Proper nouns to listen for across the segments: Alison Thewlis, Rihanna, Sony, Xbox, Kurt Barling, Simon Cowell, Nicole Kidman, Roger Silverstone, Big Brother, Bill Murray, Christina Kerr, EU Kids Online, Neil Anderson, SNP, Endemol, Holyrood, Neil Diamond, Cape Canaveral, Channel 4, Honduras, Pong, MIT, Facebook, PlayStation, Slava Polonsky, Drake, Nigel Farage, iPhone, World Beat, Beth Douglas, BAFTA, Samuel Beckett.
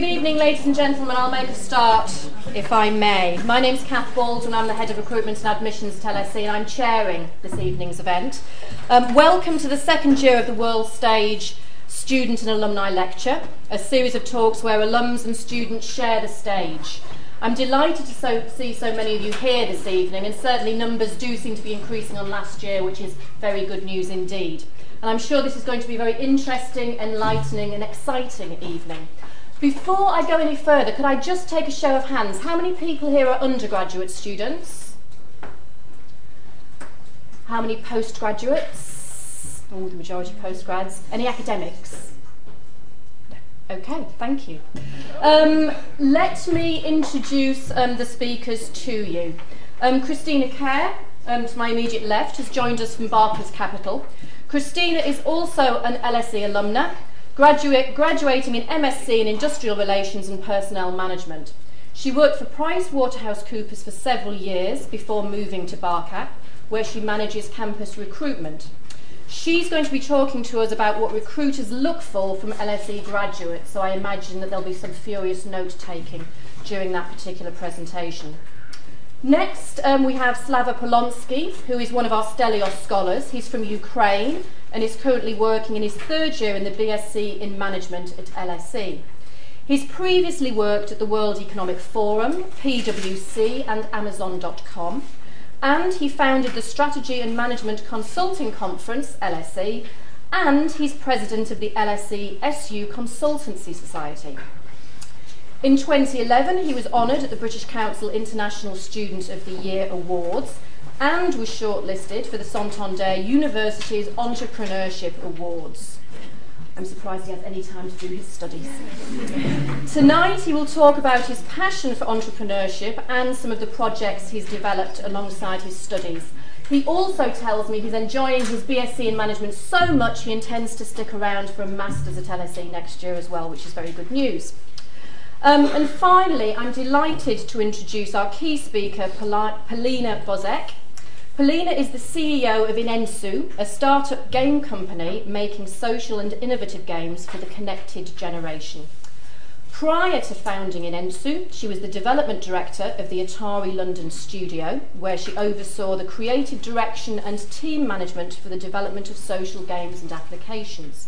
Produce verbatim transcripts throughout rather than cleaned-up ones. Good evening, ladies and gentlemen. I'll make a start, if I may. My name's Kath Baldwin. I'm the Head of Recruitment and Admissions at L S E, and I'm chairing this evening's event. Um, welcome to the second year of the World Stage Student and Alumni Lecture, a series of talks where alums and students share the stage. I'm delighted to so, see so many of you here this evening, and certainly numbers do seem to be increasing on last year, which is very good news indeed. And I'm sure this is going to be a very interesting, enlightening and exciting evening. Before I go any further, could I just take a show of hands? How many people here are undergraduate students? How many postgraduates? Oh, the majority of postgrads. Any academics? No. Okay, thank you. Um, let me introduce um, the speakers to you. Um, Christina Kerr, um, to my immediate left, has joined us from Barclays Capital. Christina is also an L S E alumna, Graduate, graduating in M S c in Industrial Relations and Personnel Management. She worked for PricewaterhouseCoopers for several years before moving to Barcap, where she manages campus recruitment. She's going to be talking to us about what recruiters look for from L S E graduates, so I imagine that there'll be some furious note-taking during that particular presentation. Next, um, we have Slava Polonsky, who is one of our Stelios scholars. He's from Ukraine and is currently working in his third year in the B S c in Management at L S E. He's previously worked at the World Economic Forum, P W C and Amazon dot com, and he founded the Strategy and Management Consulting Conference, L S E, and he's president of the L S E S U Consultancy Society. In twenty eleven, he was honoured at the British Council International Student of the Year Awards and was shortlisted for the Santander University's Entrepreneurship Awards. I'm surprised he has any time to do his studies. Tonight, he will talk about his passion for entrepreneurship and some of the projects he's developed alongside his studies. He also tells me he's enjoying his B S c in management so much he intends to stick around for a master's at L S E next year as well, which is very good news. Um, and finally, I'm delighted to introduce our key speaker, Polina Bozek. Polina is the C E O of Inensu, a startup game company making social and innovative games for the connected generation. Prior to founding Inensu, she was the development director of the Atari London studio, where she oversaw the creative direction and team management for the development of social games and applications.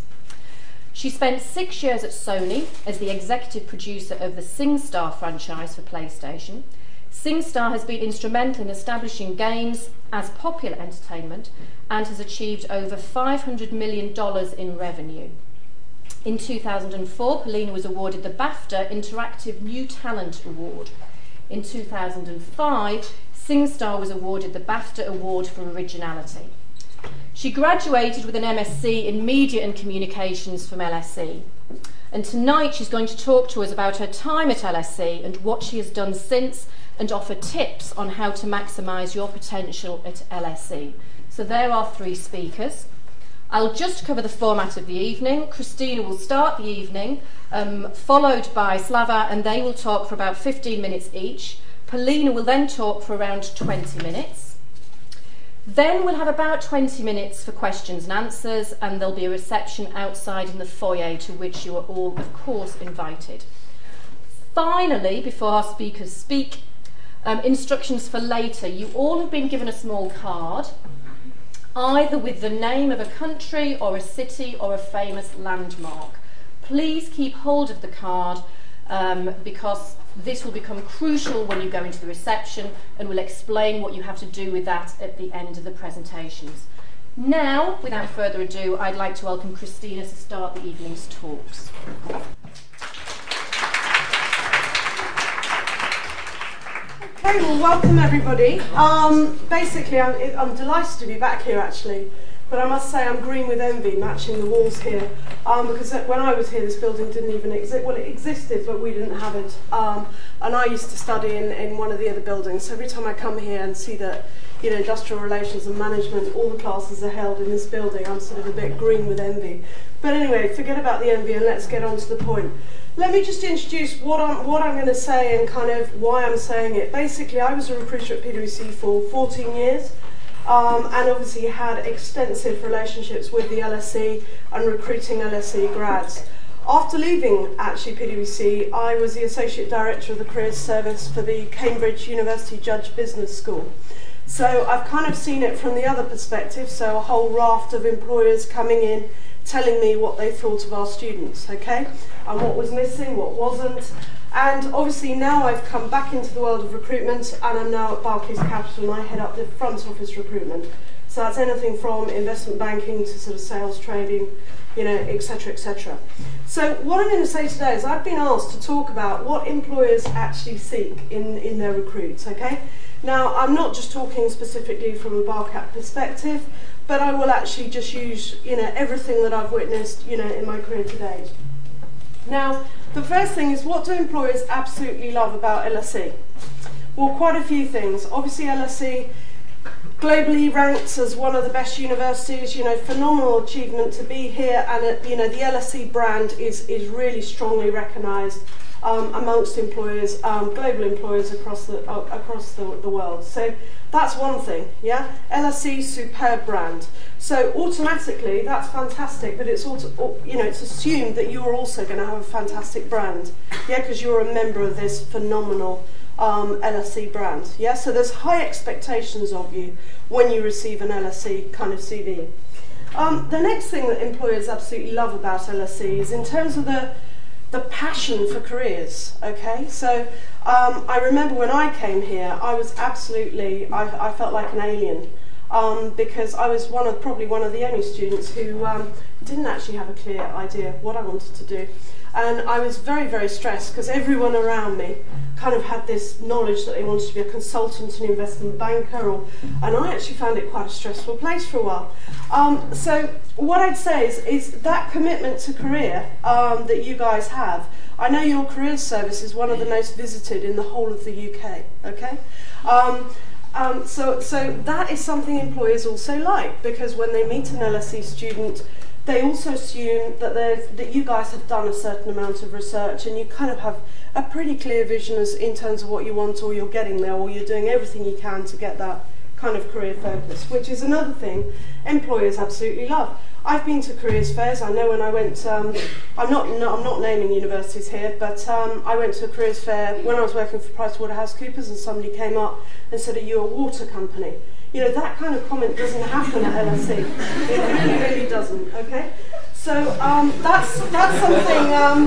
She spent six years at Sony as the executive producer of the SingStar franchise for PlayStation. SingStar has been instrumental in establishing games as popular entertainment and has achieved over five hundred million dollars in revenue. In two thousand four, Polina was awarded the BAFTA Interactive New Talent Award. In two thousand five, SingStar was awarded the BAFTA Award for Originality. She graduated with an M S c in Media and Communications from L S E. And tonight she's going to talk to us about her time at L S E and what she has done since, and offer tips on how to maximise your potential at L S E. So there are three speakers. I'll just cover the format of the evening. Christina will start the evening, um, followed by Slava, and they will talk for about fifteen minutes each. Polina will then talk for around twenty minutes. Then we'll have about twenty minutes for questions and answers, and there'll be a reception outside in the foyer to which you are all, of course, invited. Finally, before our speakers speak, um, instructions for later. You all have been given a small card, either with the name of a country or a city or a famous landmark. Please keep hold of the card, um, because this will become crucial when you go into the reception, and we'll explain what you have to do with that at the end of the presentations. Now, without further ado, I'd like to welcome Christina to start the evening's talks. Okay, well, welcome everybody. Um, basically, I'm, I'm delighted to be back here actually, but I must say I'm green with envy matching the walls here, um, because when I was here this building didn't even exist. Well, it existed, but we didn't have it, um, and I used to study in, in one of the other buildings, so every time I come here and see that, you know, industrial relations and management, all the classes are held in this building, I'm sort of a bit green with envy. But anyway, forget about the envy and let's get on to the point. Let me just introduce what I'm, what I'm going to say and kind of why I'm saying it. Basically, I was a recruiter at P W C for fourteen years. Um, and obviously had extensive relationships with the L S E and recruiting L S E grads. After leaving, actually, PwC, I was the Associate Director of the Careers Service for the Cambridge University Judge Business School. So I've kind of seen it from the other perspective, so a whole raft of employers coming in telling me what they thought of our students, okay? And what was missing, what wasn't. And obviously now I've come back into the world of recruitment and I'm now at Barclays Capital and I head up the front office recruitment. So that's anything from investment banking to sort of sales trading, you know, et cetera, et cetera. So what I'm going to say today is I've been asked to talk about what employers actually seek in, in their recruits, okay? Now, I'm not just talking specifically from a Barcap perspective, but I will actually just use, you know, everything that I've witnessed, you know, in my career today. Now, the first thing is, what do employers absolutely love about L S E? Well, quite a few things. Obviously, L S E globally ranked as one of the best universities, you know, phenomenal achievement to be here, and, uh, you know, the L S E brand is, is really strongly recognised Um, amongst employers, um, global employers across the uh, across the, the world. So that's one thing, yeah? L S E, superb brand. So automatically, that's fantastic, but it's also, you know, it's assumed that you're also going to have a fantastic brand, yeah, because you're a member of this phenomenal um, L S E brand, yeah? So there's high expectations of you when you receive an L S E kind of C V. Um, the next thing that employers absolutely love about L S E is in terms of the the passion for careers, okay? So um, I remember when I came here, I was absolutely, I, I felt like an alien um, because I was one of, probably one of the only students who um, didn't actually have a clear idea what I wanted to do. And I was very, very stressed because everyone around me kind of had this knowledge that they wanted to be a consultant, an investment banker, or, and I actually found it quite a stressful place for a while. Um, so what I'd say is, is that commitment to career um, that you guys have, I know your careers service is one of the most visited in the whole of the U K, okay? Um, um, so, so that is something employers also like, because when they meet an L S E student, they also assume that, that you guys have done a certain amount of research and you kind of have a pretty clear vision as in terms of what you want, or you're getting there, or you're doing everything you can to get that kind of career focus, which is another thing employers absolutely love. I've been to careers fairs. I know when I went, um, I'm not, no, I'm not naming universities here, but um, I went to a careers fair when I was working for PricewaterhouseCoopers and somebody came up and said, "Are you a water company?" You know, that kind of comment doesn't happen at L S E. It really, really doesn't, okay? So um, that's, that's something, um,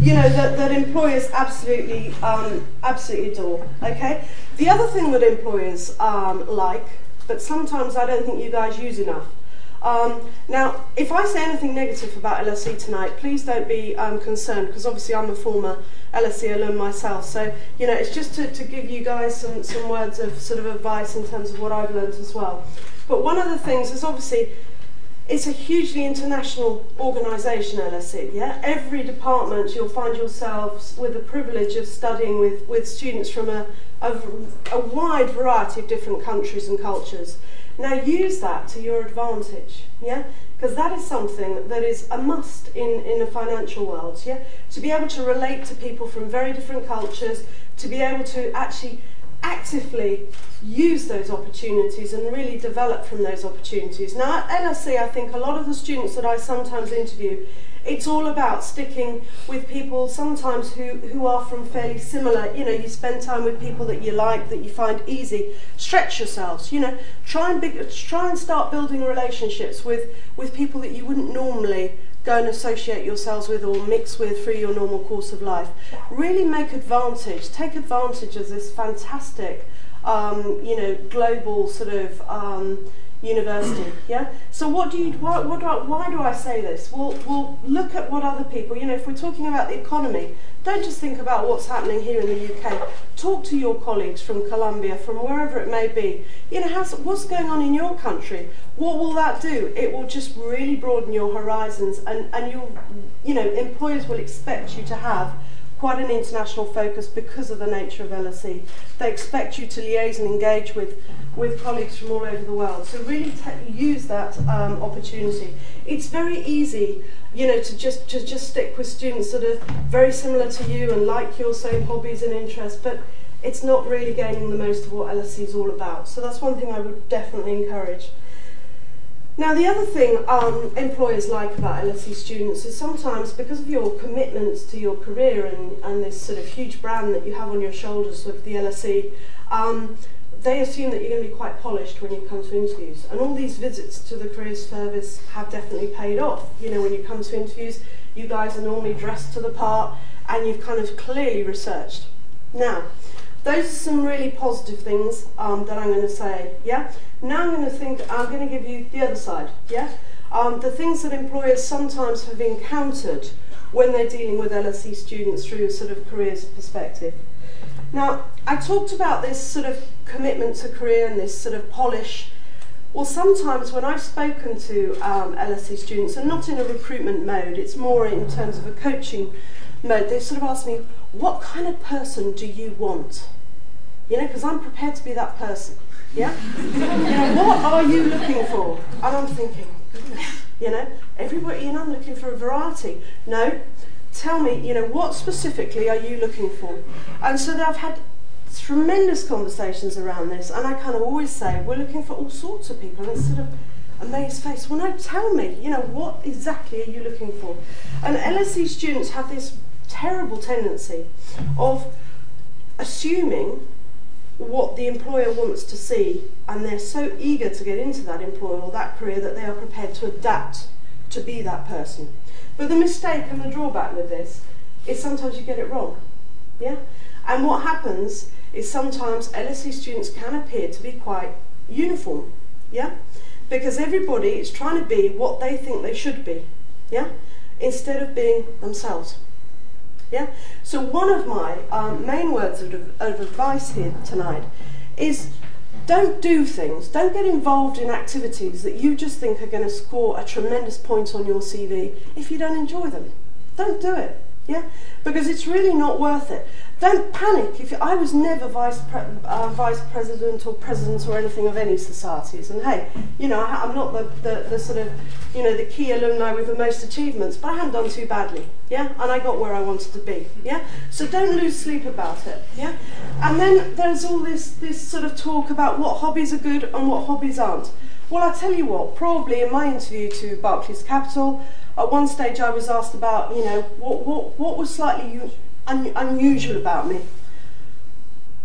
you know, that, that employers absolutely, um, absolutely adore, okay? The other thing that employers um, like, but sometimes I don't think you guys use enough. Um, now, if I say anything negative about L S E tonight, please don't be um, concerned, because obviously I'm a former L S E alum myself. So, you know, it's just to, to give you guys some, some words of sort of advice in terms of what I've learned as well. But one of the things is obviously it's a hugely international organisation, L S E, yeah? Every department you'll find yourselves with the privilege of studying with, with students from a, a, a wide variety of different countries and cultures. Now use that to your advantage, yeah? Because that is something that is a must in, in the financial world, yeah? To be able to relate to people from very different cultures, to be able to actually actively use those opportunities and really develop from those opportunities. Now at L S E, I think a lot of the students that I sometimes interview, it's all about sticking with people sometimes who, who are from fairly similar, you know, you spend time with people that you like, that you find easy, stretch yourselves, you know, try and, big, try and start building relationships with, with people that you wouldn't normally go and associate yourselves with or mix with through your normal course of life. Really make advantage, take advantage of this fantastic, um, you know, global sort of um, university, yeah? So what do you, why, what do I, why do I say this? Well, we'll look at what other people, you know, if we're talking about the economy, don't just think about what's happening here in the U K. Talk to your colleagues from Colombia, from wherever it may be. You know, how's, what's going on in your country? What will that do? It will just really broaden your horizons, and, and you'll, you know, employers will expect you to have quite an international focus because of the nature of L S E. They expect you to liaise and engage with, with colleagues from all over the world. So really t- use that um, opportunity. It's very easy, you know, to just, to just stick with students that are very similar to you and like your same hobbies and interests, but it's not really gaining the most of what L S E is all about. So that's one thing I would definitely encourage. Now, the other thing um, employers like about L S E students is sometimes, because of your commitments to your career and, and this sort of huge brand that you have on your shoulders with the L S E, um, they assume that you're going to be quite polished when you come to interviews. And all these visits to the career service have definitely paid off. You know, when you come to interviews, you guys are normally dressed to the part, and you've kind of clearly researched. Now, those are some really positive things um, that I'm going to say, yeah? Now I'm going to think, I'm going to give you the other side, yeah? Um, the things that employers sometimes have encountered when they're dealing with L S E students through a sort of careers perspective. Now, I talked about this sort of commitment to career and this sort of polish. Well, sometimes when I've spoken to um, L S E students, and not in a recruitment mode, it's more in terms of a coaching mode, they sort of ask me, what kind of person do you want? You know, because I'm prepared to be that person, yeah? You know, what are you looking for? And I'm thinking, goodness, you know, everybody, you know, I'm looking for a variety. No, tell me, you know, what specifically are you looking for? And so I've had tremendous conversations around this, and I kind of always say, we're looking for all sorts of people, instead of amazed face. Well, no, tell me, you know, what exactly are you looking for? And L S E students have this terrible tendency of assuming what the employer wants to see, and they're so eager to get into that employer or that career that they are prepared to adapt to be that person. But the mistake and the drawback with this is sometimes you get it wrong, yeah? And what happens is sometimes L S E students can appear to be quite uniform, yeah? Because everybody is trying to be what they think they should be, yeah? Instead of being themselves. Yeah? So one of my um, main words of, of advice here tonight is don't do things, don't get involved in activities that you just think are going to score a tremendous point on your C V if you don't enjoy them. Don't do it, yeah? Because it's really not worth it. Don't panic. If you, I was never vice, pre, uh, vice president or president or anything of any societies. And hey, you know, I, I'm not the, the, the sort of, you know, the key alumni with the most achievements, but I haven't done too badly, yeah? And I got where I wanted to be, yeah? So don't lose sleep about it, yeah? And then there's all this, this sort of talk about what hobbies are good and what hobbies aren't. Well, I tell you what, probably in my interview to Barclays Capital, at one stage I was asked about, you know, what, what, what was slightly u- un- unusual about me.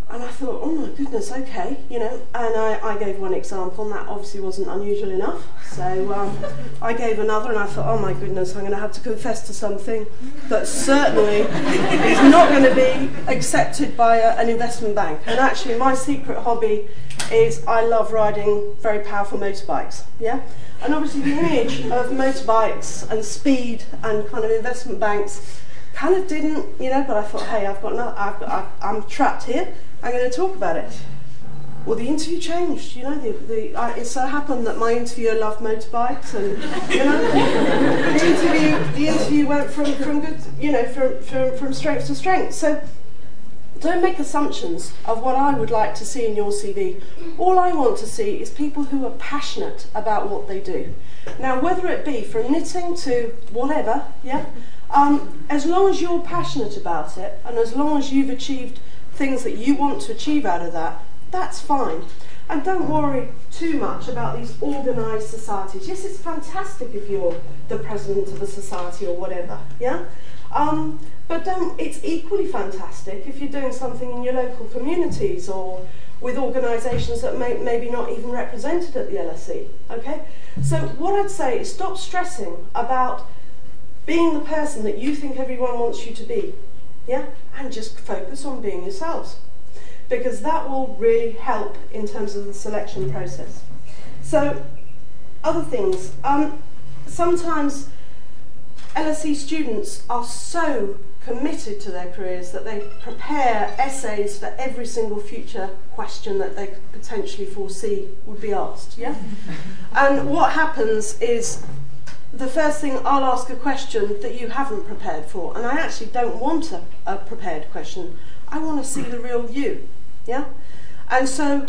And I thought, oh my goodness, okay, you know. And I, I gave one example, and that obviously wasn't unusual enough. So um, I gave another, and I thought, oh my goodness, I'm going to have to confess to something that certainly is not going to be accepted by a, an investment bank. And actually, my secret hobby is I love riding very powerful motorbikes, yeah? And obviously the image of motorbikes and speed and kind of investment banks kind of didn't, you know, but I thought, hey, I've got no, I've got, I've, I'm trapped here, I'm going to talk about it. Well, the interview changed, you know, the, the, I, it so happened that my interviewer loved motorbikes, and, you know, the interview, the interview went from, from good, you know, from, from, from strength to strength. So don't make assumptions of what I would like to see in your C V. All I want to see is people who are passionate about what they do. Now, whether it be from knitting to whatever, yeah, um, as long as you're passionate about it, and as long as you've achieved things that you want to achieve out of that, that's fine. And don't worry too much about these organised societies. Yes, it's fantastic if you're the president of a society or whatever, yeah? Um, but don't, it's equally fantastic if you're doing something in your local communities or with organisations that may maybe not even represented at the L S E, okay? So what I'd say is stop stressing about being the person that you think everyone wants you to be, yeah? And just focus on being yourselves, because that will really help in terms of the selection process. So, other things. Um, sometimes L S E students are so committed to their careers that they prepare essays for every single future question that they could potentially foresee would be asked, yeah? And what happens is, the first thing, I'll ask a question that you haven't prepared for, and I actually don't want a, a prepared question. I want to see the real you, yeah? And so,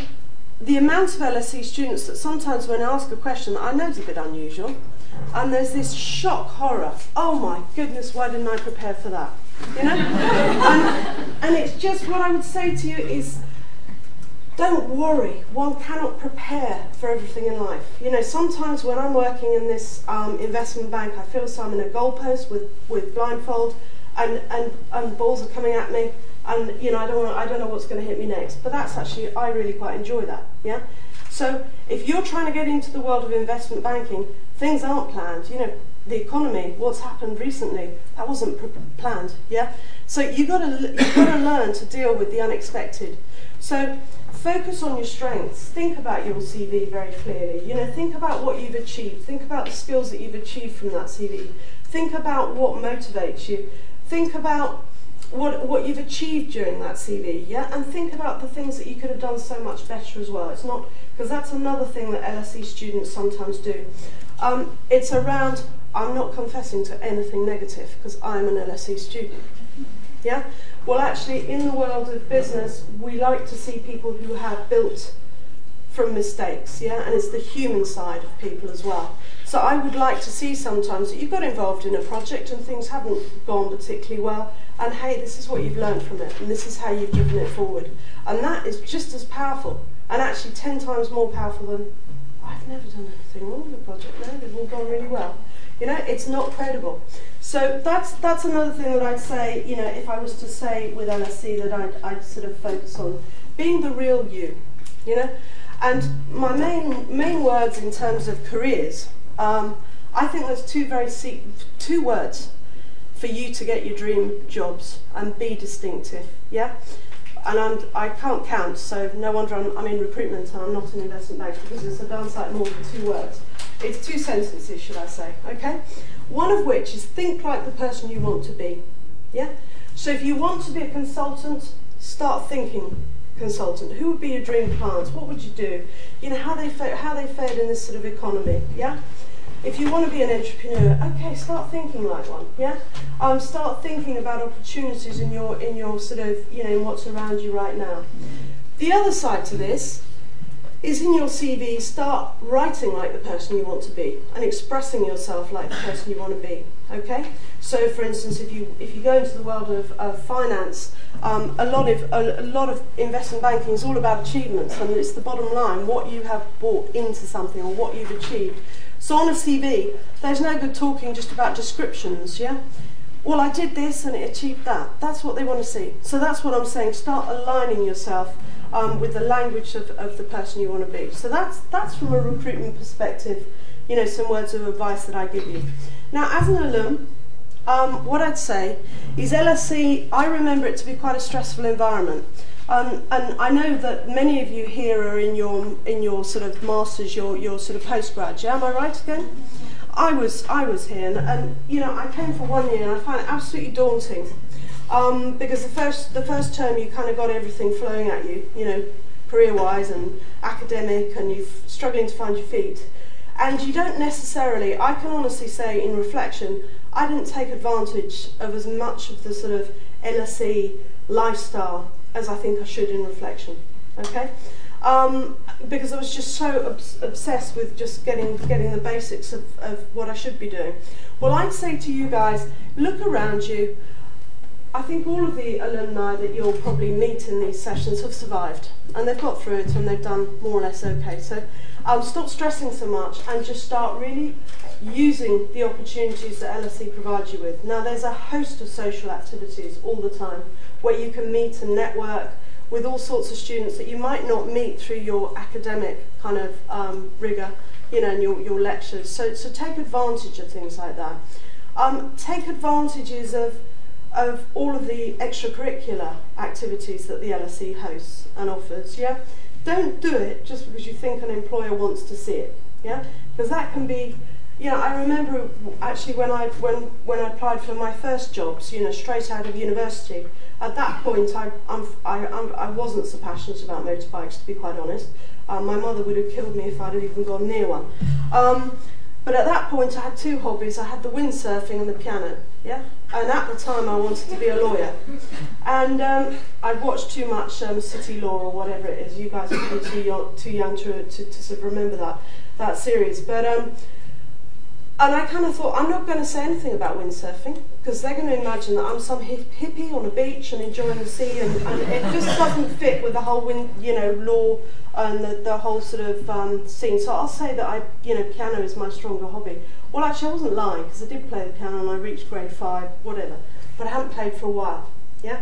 the amount of L S E students that sometimes when I ask a question that I know is a bit unusual, and there's this shock horror. Oh my goodness, why didn't I prepare for that? You know? and, and it's just what I would say to you is Don't worry, one cannot prepare for everything in life. You know, sometimes when I'm working in this um, investment bank, I feel as I'm in a goalpost with, with blindfold, and, and, and balls are coming at me, and you know, I don't, wanna, I don't know what's going to hit me next. But that's actually, I really quite enjoy that, yeah? So if you're trying to get into the world of investment banking, things aren't planned. You know, the economy, what's happened recently, that wasn't pr- planned, yeah? So you've got to, you've got to learn to deal with the unexpected. So focus on your strengths. Think about your C V very clearly. You know, think about what you've achieved. Think about the skills that you've achieved from that C V. Think about what motivates you. Think about what what you've achieved during that C V, yeah? And think about the things that you could have done so much better as well. It's not, because that's another thing that L S E students sometimes do. Um, it's around, I'm not confessing to anything negative because I'm an L S E student, yeah? Well, actually, in the world of business, we like to see people who have built from mistakes, yeah? And it's the human side of people as well. So I would like to see sometimes that you got involved in a project and things haven't gone particularly well, and hey, this is what you've learned from it, and this is how you've driven it forward. And that is just as powerful, and actually ten times more powerful than, I've never done anything wrong with a project, no, they've all gone really well. You know, it's not credible. So that's that's another thing that I'd say, you know, if I was to say with L S E that I'd, I'd sort of focus on being the real you, you know. And my main main words in terms of careers, um, I think there's two very se- two words for you to get your dream jobs and be distinctive, yeah. And I'm, I can't count, so no wonder I'm, I'm in recruitment and I'm not an investment bank, because it's a darn sight more than two words. It's two sentences, should I say, okay? One of which is think like the person you want to be, yeah? So if you want to be a consultant, start thinking consultant. Who would be your dream clients? What would you do? You know, how they fa- how they fared in this sort of economy, yeah? If you want to be an entrepreneur, okay, start thinking like one, yeah? Um, start thinking about opportunities in your, in your sort of, you know, in what's around you right now. The other side to this is in your C V, start writing like the person you want to be and expressing yourself like the person you want to be, okay? So for instance, if you if you go into the world of, of finance, um, a lot of a, a lot of investment banking is all about achievements, and it's the bottom line, what you have bought into something or what you've achieved. So on a C V, there's no good talking just about descriptions, yeah? Well, I did this and it achieved that. That's what they want to see. So that's what I'm saying. Start aligning yourself um, with the language of, of the person you want to be. So that's that's from a recruitment perspective, you know, some words of advice that I give you. Now, as an alum, um, what I'd say is L S E, I remember it to be quite a stressful environment. Um, and I know that many of you here are in your in your sort of masters, your your sort of postgrad. Yeah, am I right again? I was I was here, and, and you know I came for one year, and I found it absolutely daunting, um, because the first the first term you kind of got everything flowing at you, you know, career-wise and academic, and you're struggling to find your feet, and you don't necessarily. I can honestly say, in reflection, I didn't take advantage of as much of the sort of L S E lifestyle as I think I should in reflection, okay? Um, because I was just so obs- obsessed with just getting getting the basics of, of what I should be doing. Well, I'd say to you guys, look around you. I think all of the alumni that you'll probably meet in these sessions have survived, and they've got through it, and they've done more or less okay. So um, stop stressing so much and just start really using the opportunities that L S E provides you with. Now, there's a host of social activities all the time, where you can meet and network with all sorts of students that you might not meet through your academic kind of um, rigour, you know, and your, your lectures. So, so take advantage of things like that. Um, take advantages of of all of the extracurricular activities that the L S E hosts and offers. Yeah, don't do it just because you think an employer wants to see it. Yeah, because that can be. You know, I remember actually when I when when I applied for my first jobs, you know, straight out of university. At that point, I I'm, I I'm, I wasn't so passionate about motorbikes, to be quite honest. Um, my mother would have killed me if I'd have even gone near one. Um, but at that point, I had two hobbies. I had the windsurfing and the piano. Yeah. And at the time, I wanted to be a lawyer. And um, I'd watched too much um, City Law or whatever it is. You guys are too young, too young to, to to sort of remember that that series, but. Um, And I kind of thought, I'm not going to say anything about windsurfing, because they're going to imagine that I'm some hip hippie on a beach and enjoying the sea, and, and it just doesn't fit with the whole wind, you know, law and the, the whole sort of um, scene. So I'll say that I, you know, piano is my stronger hobby. Well, actually, I wasn't lying, because I did play the piano and I reached grade five, whatever, but I haven't played for a while. Yeah.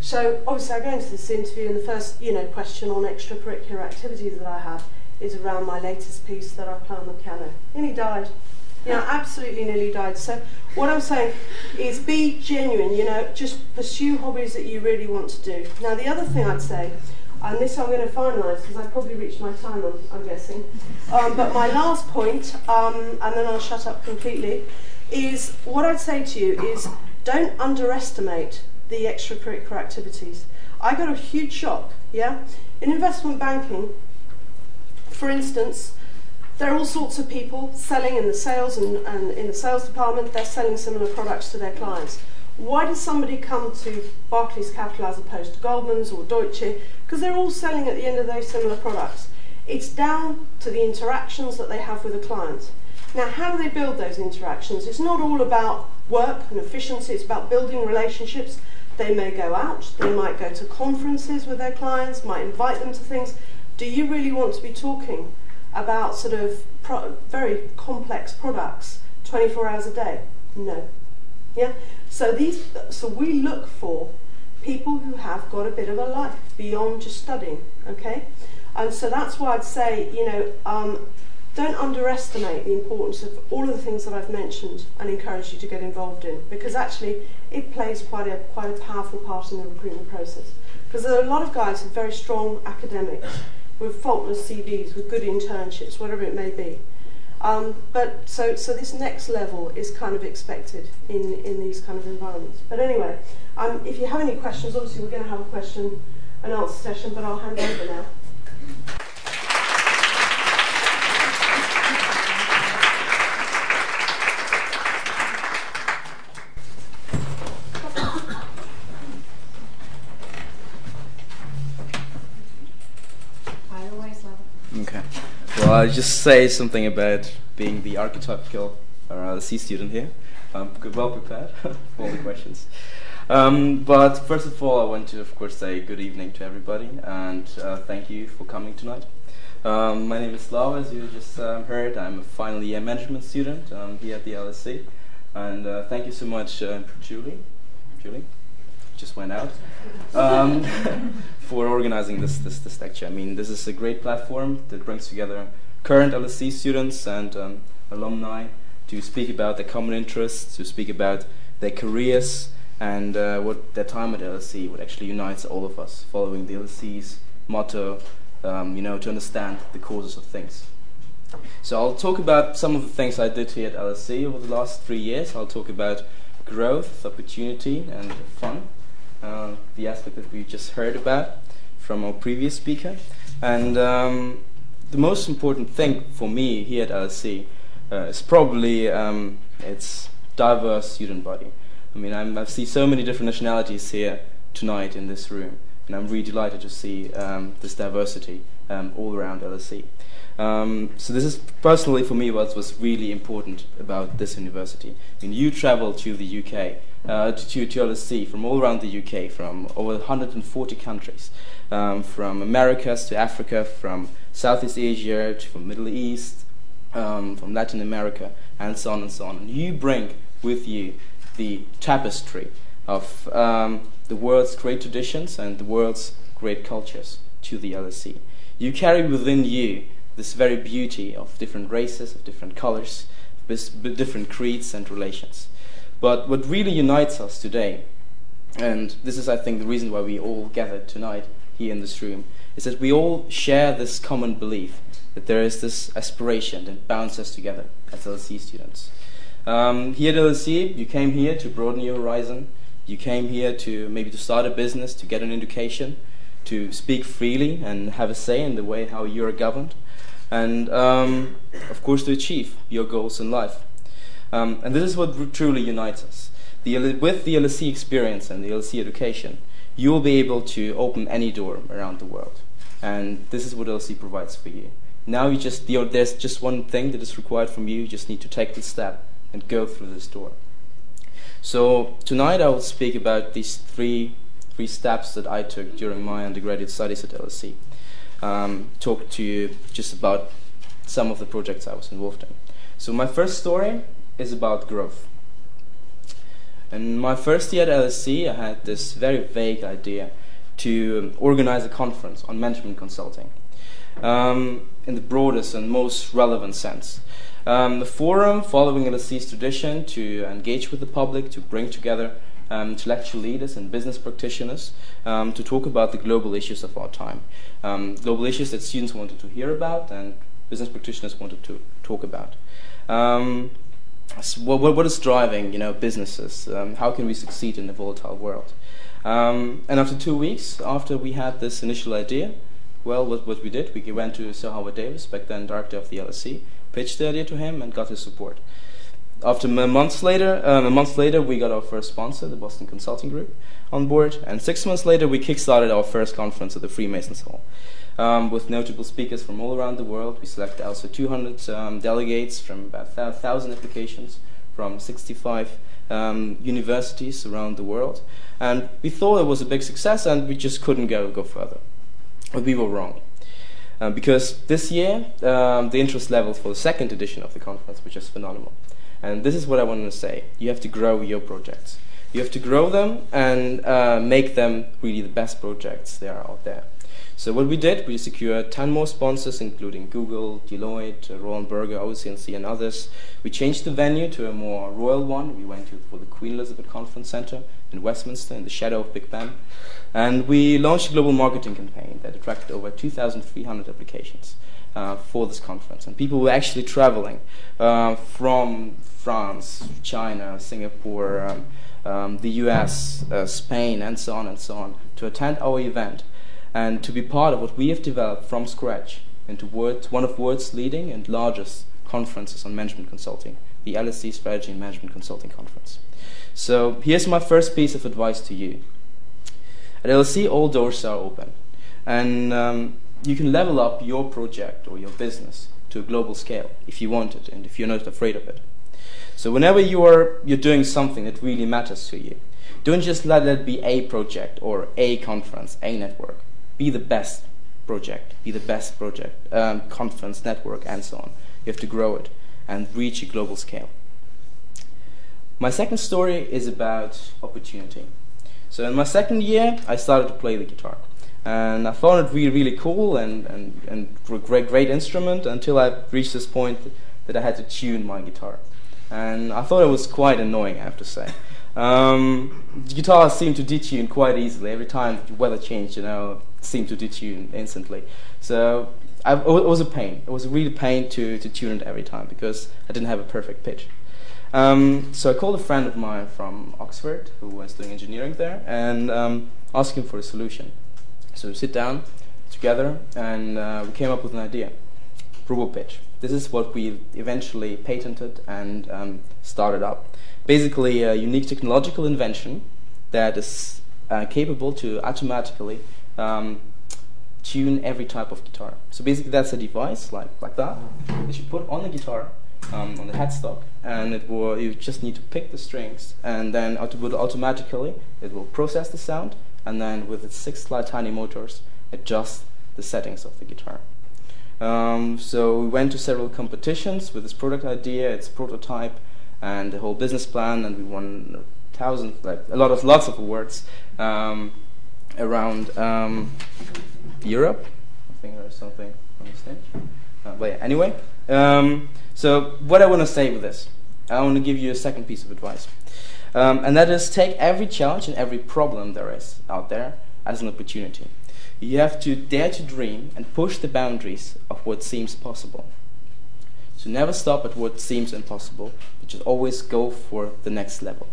So obviously, I go into this interview, and the first, you know, question on extracurricular activities that I have is around my latest piece that I play on the piano. Nearly died. Yeah, you know, absolutely nearly died. So what I'm saying is be genuine, you know, just pursue hobbies that you really want to do. Now the other thing I'd say, and this I'm going to finalise because I've probably reached my time, I'm, I'm guessing, um, but my last point, um, and then I'll shut up completely, is what I'd say to you is don't underestimate the extracurricular activities. I got a huge shock, yeah? In investment banking, for instance, there are all sorts of people selling in the sales and, and in the sales department. They're selling similar products to their clients. Why does somebody come to Barclays Capital as opposed to Goldman's or Deutsche? Because they're all selling at the end of those similar products. It's down to the interactions that they have with the client. Now, how do they build those interactions? It's not all about work and efficiency. It's about building relationships. They may go out. They might go to conferences with their clients, might invite them to things. Do you really want to be talking about sort of pro very complex products twenty-four hours a day? No. Yeah? So these, so we look for people who have got a bit of a life beyond just studying, okay? And so that's why I'd say, you know, um, don't underestimate the importance of all of the things that I've mentioned and encourage you to get involved in, because actually it plays quite a, quite a powerful part in the recruitment process. Because there are a lot of guys who are very strong academics, with faultless C Vs, with good internships, whatever it may be. Um, but so, so this next level is kind of expected in, in these kind of environments. But anyway, um, if you have any questions, obviously we're going to have a question and answer session, but I'll hand over now. I'll just say something about being the archetypical L S E student here. I'm well prepared for all the questions. Um, but first of all, I want to, of course, say good evening to everybody, and uh, thank you for coming tonight. Um, my name is Slava, as you just um, heard. I'm a final year management student um, here at the L S E. And uh, thank you so much, uh, Julie. Julie? Just went out um, for organizing this, this this lecture. I mean, this is a great platform that brings together current L S E students and um, alumni to speak about their common interests, to speak about their careers, and uh, what their time at L S E, what actually unites all of us, following the L S E's motto, um, you know, to understand the causes of things. So I'll talk about some of the things I did here at L S E over the last three years. I'll talk about growth, opportunity, and fun. Uh, the aspect that we just heard about from our previous speaker. And um, the most important thing for me here at L S E uh, is probably um, its diverse student body. I mean, I'm, I see so many different nationalities here tonight in this room, and I'm really delighted to see um, this diversity um, all around L S E. Um, so this is personally for me what was really important about this university. I mean, you travel to the U K, Uh, to, to L S E from all around the U K, from over one hundred forty countries, um, from Americas to Africa, from Southeast Asia to from Middle East, um, from Latin America, and so on and so on. And you bring with you the tapestry of um, the world's great traditions and the world's great cultures to the L S E. You carry within you this very beauty of different races, of different colors, different creeds and relations. But what really unites us today, and this is, I think, the reason why we all gathered tonight here in this room, is that we all share this common belief that there is this aspiration that bounds us together as L S E students. Um, here at L S E, you came here to broaden your horizon. You came here to maybe to start a business, to get an education, to speak freely and have a say in the way how you are governed, and um, of course to achieve your goals in life. Um, and this is what truly unites us. The, with the L S E experience and the L S E education, you will be able to open any door around the world. And this is what L S E provides for you. Now you just you know, there's just one thing that is required from you. You just need to take the step and go through this door. So tonight I will speak about these three three steps that I took during my undergraduate studies at L S E. Um, talk to you just about some of the projects I was involved in. So my first story is about growth. In my first year at L S E, I had this very vague idea to organize a conference on management consulting um, in the broadest and most relevant sense. Um, the forum, following L S E's tradition to engage with the public, to bring together um, intellectual leaders and business practitioners um, to talk about the global issues of our time. Um, global issues that students wanted to hear about and business practitioners wanted to talk about. Um, so what, what is driving you know, businesses? Um, how can we succeed in a volatile world? Um, and after two weeks, after we had this initial idea, well, what, what we did, we went to Sir Howard Davis, back then director of the L S E, pitched the idea to him and got his support. After a month later, um, a month later, we got our first sponsor, the Boston Consulting Group, on board, and six months later, we kickstarted our first conference at the Freemasons Hall. Um, with notable speakers from all around the world, we selected also two hundred um, delegates from about one thousand applications from sixty-five um, universities around the world, and we thought it was a big success, and we just couldn't go go further. But we were wrong. Uh, because this year, um, the interest level for the second edition of the conference was just phenomenal. And this is what I wanted to say. You have to grow your projects. You have to grow them and uh, make them really the best projects there are out there. So what we did, we secured ten more sponsors, including Google, Deloitte, uh, Roland Berger, O C N C, and others. We changed the venue to a more royal one. We went to for the Queen Elizabeth Conference Center in Westminster, in the shadow of Big Ben. And we launched a global marketing campaign that attracted over two thousand three hundred applications uh, for this conference. And people were actually traveling uh, from France, China, Singapore, um, um, the U S, uh, Spain, and so on and so on, to attend our event and to be part of what we have developed from scratch into world, one of world's leading and largest conferences on management consulting, the L S E Strategy and Management Consulting Conference. So here's my first piece of advice to you. At L S E, all doors are open, and um, you can level up your project or your business to a global scale if you want it and if you're not afraid of it. So whenever you are, you're doing something that really matters to you, don't just let that be a project or a conference, a network. Be the best project, be the best project, um, conference, network, and so on. You have to grow it and reach a global scale. My second story is about opportunity. So in my second year, I started to play the guitar. And I found it really, really cool and, and, and a great, great instrument until I reached this point that I had to tune my guitar. And I thought it was quite annoying, I have to say. Um, guitars seem to detune quite easily. Every time the weather changed, you know, it seemed to detune instantly. So I, it was a pain. It was a real pain to, to tune it every time because I didn't have a perfect pitch. Um, so I called a friend of mine from Oxford who was doing engineering there and um, asked him for a solution. So we sit down together and uh, we came up with an idea, Ruble pitch. This is what we eventually patented and um, started up. Basically a unique technological invention that is uh, capable to automatically um, tune every type of guitar. So basically that's a device like, like that that you put on the guitar. Um, on the headstock, and it will, you just need to pick the strings, and then it will automatically it will process the sound, and then with its six slight tiny motors adjust the settings of the guitar. Um, so we went to several competitions with this product idea, its prototype, and the whole business plan, and we won thousands, like a lot of lots of awards um, around um, Europe. I think there's something on the stage. Uh, but yeah, anyway. Um, So what I want to say with this, I want to give you a second piece of advice. Um, and that is take every challenge and every problem there is out there as an opportunity. You have to dare to dream and push the boundaries of what seems possible. So never stop at what seems impossible, but just always go for the next level.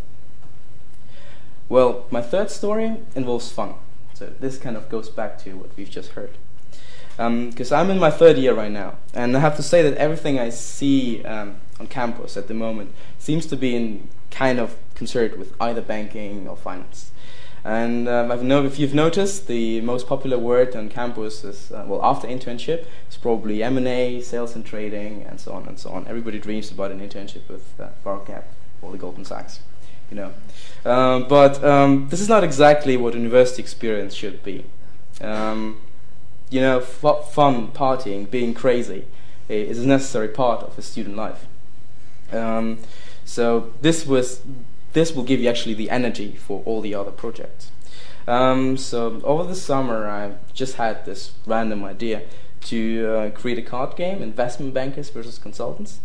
Well, my third story involves fun. So this kind of goes back to what we've just heard. Because um, I'm in my third year right now, and I have to say that everything I see um, on campus at the moment seems to be in kind of concert with either banking or finance. And um, I've no, if you've noticed, the most popular word on campus is, uh, well, after internship, it's probably M and A, sales and trading, and so on and so on. Everybody dreams about an internship with uh, Barcap or the Goldman Sachs, you know. Um, but um, this is not exactly what university experience should be. Um, you know, f fun, partying, being crazy is a necessary part of a student life. Um, so this was... This will give you actually the energy for all the other projects. Um, so over the summer, I just had this random idea to uh, create a card game, investment bankers versus consultants,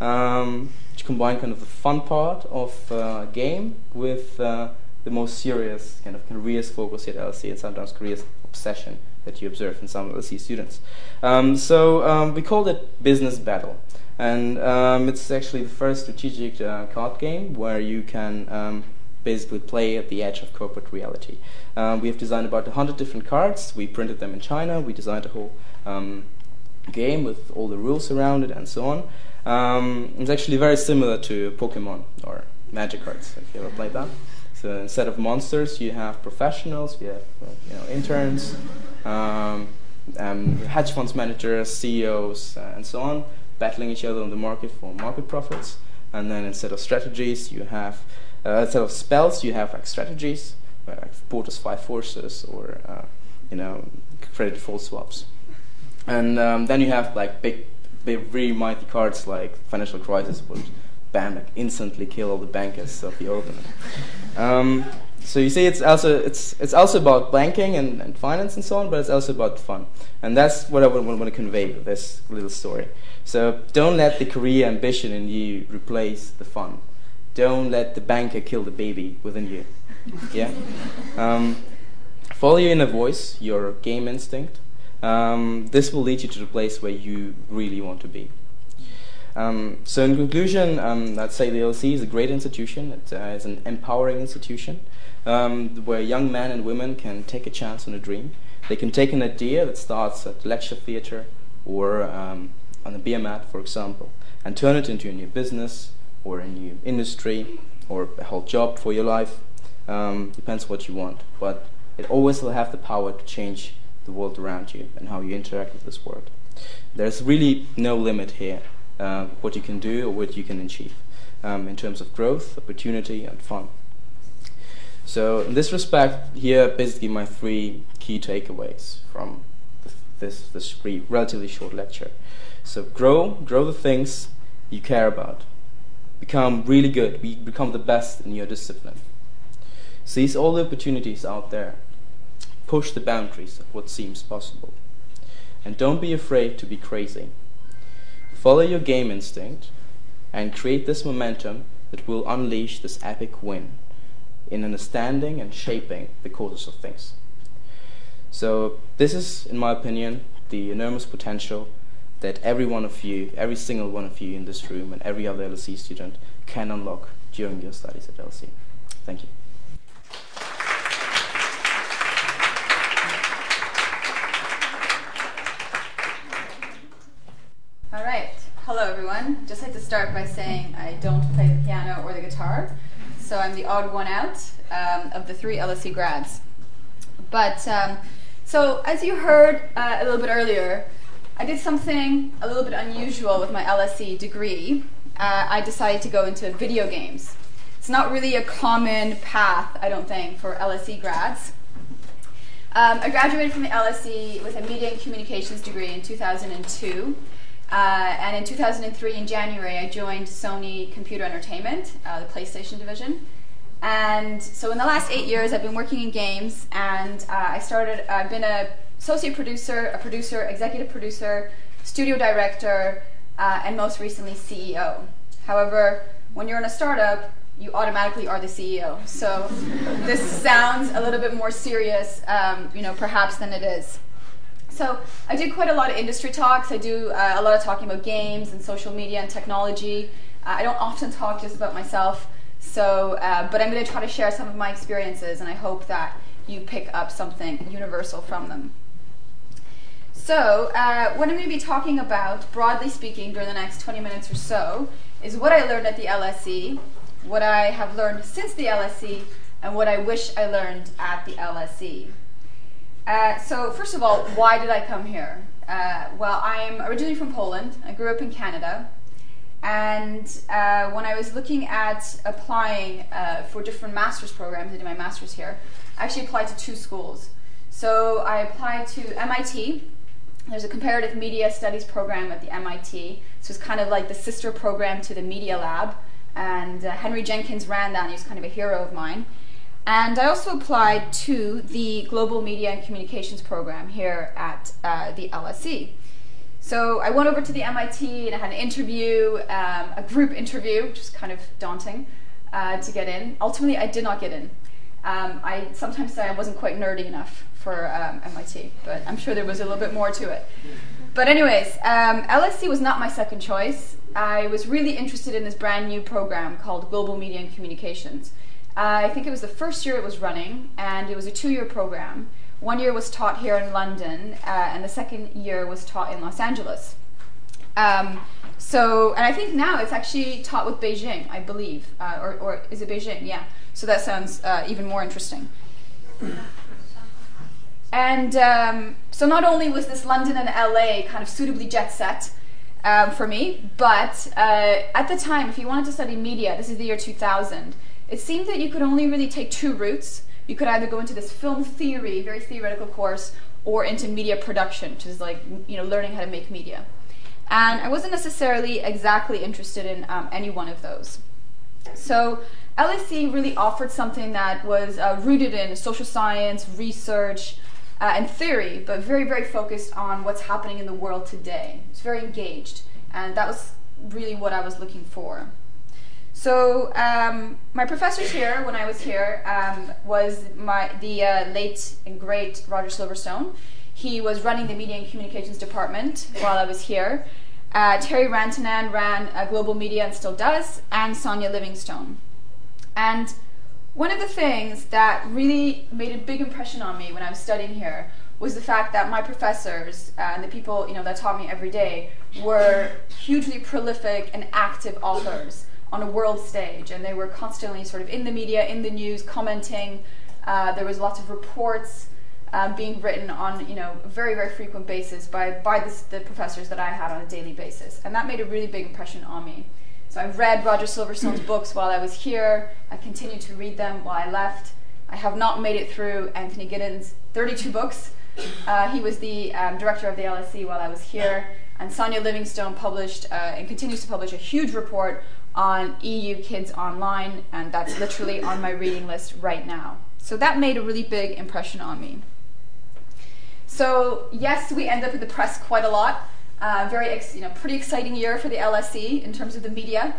um, which combined kind of the fun part of uh, game with uh, the most serious kind of careers focus at L S E and sometimes careers obsession that you observe in some L S E students. Um, so um, we called it Business Battle. And um, it's actually the first strategic uh, card game where you can um, basically play at the edge of corporate reality. Um, we have designed about one hundred different cards. We printed them in China. We designed a whole um, game with all the rules around it and so on. Um, it's actually very similar to Pokemon or Magic cards, if you ever played that. So instead of monsters, you have professionals, you have uh, you know, interns, um, um, hedge funds managers, C E Os, uh, and so on, battling each other on the market for market profits. And then instead of strategies, you have uh, instead of spells, you have like strategies, like Porter's Five Forces, or uh, you know, credit default swaps. And um, then you have like big, big, really mighty cards like Financial Crisis, which bam, like instantly kill all the bankers of the opener. Um, so you see, it's also it's it's also about banking and, and finance and so on, but it's also about fun, and that's what I would, would want to convey with this little story. So don't let the career ambition in you replace the fun. Don't let the banker kill the baby within you. Yeah. Um, follow your inner voice, your game instinct. Um, this will lead you to the place where you really want to be. Um, so in conclusion, um, I'd say the L S E is a great institution. It uh, is an empowering institution um, where young men and women can take a chance on a dream. They can take an idea that starts at lecture theatre or um, on a beer mat, for example, and turn it into a new business or a new industry or a whole job for your life. Um, depends what you want, but it always will have the power to change the world around you and how you interact with this world. There's really no limit here, uh, what you can do or what you can achieve um, in terms of growth, opportunity, and fun. So in this respect, here are basically my three key takeaways from this, this free, relatively short lecture. So grow, grow the things you care about. Become really good, be, become the best in your discipline. Seize all the opportunities out there. Push the boundaries of what seems possible. And don't be afraid to be crazy. Follow your game instinct and create this momentum that will unleash this epic win in understanding and shaping the courses of things. So this is, in my opinion, the enormous potential that every one of you, every single one of you in this room and every other L S E student can unlock during your studies at L S E. Thank you. All right. Hello, everyone. Just like to start by saying I don't play the piano or the guitar, so I'm the odd one out um, of the three L S E grads. But um, so as you heard uh, a little bit earlier, I did something a little bit unusual with my L S E degree. Uh, I decided to go into video games. It's not really a common path, I don't think, for L S E grads. Um, I graduated from the L S E with a media and communications degree in two thousand two. Uh, and in two thousand three, in January, I joined Sony Computer Entertainment, uh, the PlayStation division. And so in the last eight years, I've been working in games, and uh, I started, I've been a associate producer, a producer, executive producer, studio director, uh, and most recently C E O. However, when you're in a startup, you automatically are the C E O. So this sounds a little bit more serious, um, you know, perhaps than it is. So I do quite a lot of industry talks. I do uh, a lot of talking about games and social media and technology. Uh, I don't often talk just about myself. So, uh, but I'm going to try to share some of my experiences, and I hope that you pick up something universal from them. So uh, what I'm going to be talking about, broadly speaking, during the next twenty minutes or so, is what I learned at the L S E, what I have learned since the L S E, and what I wish I learned at the L S E. Uh, so first of all, why did I come here? Uh, well, I'm originally from Poland. I grew up in Canada. And uh, when I was looking at applying uh, for different master's programs, I did my master's here, I actually applied to two schools. So I applied to M I T. There's a comparative media studies program at the M I T. So it's kind of like the sister program to the Media Lab. And uh, Henry Jenkins ran that, and he was kind of a hero of mine. And I also applied to the Global Media and Communications program here at uh, the L S E. So I went over to the M I T and I had an interview, um, a group interview, which was kind of daunting uh, to get in. Ultimately, I did not get in. Um, I sometimes say I wasn't quite nerdy enough for um, M I T, but I'm sure there was a little bit more to it. But anyways, um, L S E was not my second choice. I was really interested in this brand new program called Global Media and Communications. Uh, I think it was the first year it was running, and it was a two-year program. One year was taught here in London, uh, and the second year was taught in Los Angeles. Um, so, and I think now it's actually taught with Beijing, I believe, uh, or, or is it Beijing? Yeah. So that sounds uh, even more interesting. And um, so not only was this London and L A kind of suitably jet set um, for me, but uh, at the time, if you wanted to study media, this is the year two thousand, it seemed that you could only really take two routes. You could either go into this film theory, very theoretical course, or into media production, which is like, you know, learning how to make media. And I wasn't necessarily exactly interested in um, any one of those. So L S E really offered something that was uh, rooted in social science, research, uh, and theory, but very, very focused on what's happening in the world today. It's very engaged, and that was really what I was looking for. So um, my professors here, when I was here, um, was my, the uh, late and great Roger Silverstone. He was running the Media and Communications Department while I was here. Uh, Terry Rantanen ran uh, Global Media and still does, and Sonia Livingstone. And one of the things that really made a big impression on me when I was studying here was the fact that my professors uh, and the people, you know, that taught me every day were hugely prolific and active authors on a world stage, and they were constantly sort of in the media, in the news, commenting. Uh, there was lots of reports uh, being written on, you know, a very, very frequent basis by, by this, the professors that I had on a daily basis, and that made a really big impression on me. So I read Roger Silverstone's books while I was here. I continued to read them while I left. I have not made it through Anthony Giddens' thirty-two books. Uh, he was the um, director of the L S E while I was here, and Sonia Livingstone published uh, and continues to publish a huge report on E U Kids Online, and that's literally on my reading list right now. So that made a really big impression on me. So yes, we end up in the press quite a lot. Uh, very, ex you know, pretty exciting year for the L S E in terms of the media.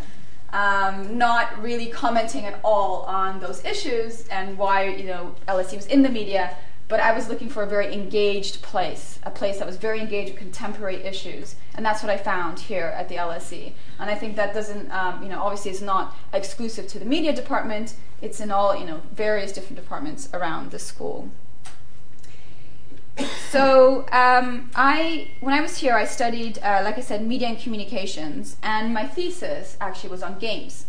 Um, not really commenting at all on those issues and why, you know, L S E was in the media, but I was looking for a very engaged place, a place that was very engaged with contemporary issues, and that's what I found here at the L S E. And I think that doesn't, um, you know, obviously it's not exclusive to the media department, it's in all, you know, various different departments around the school. So um, I, when I was here, I studied, uh, like I said, media and communications, and my thesis actually was on games,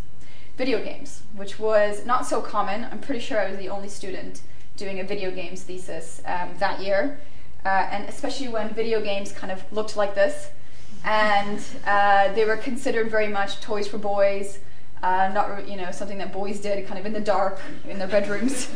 video games, which was not so common. I'm pretty sure I was the only student doing a video games thesis um, that year, uh, and especially when video games kind of looked like this, and uh, they were considered very much toys for boys, uh, not you know something that boys did kind of in the dark in their bedrooms.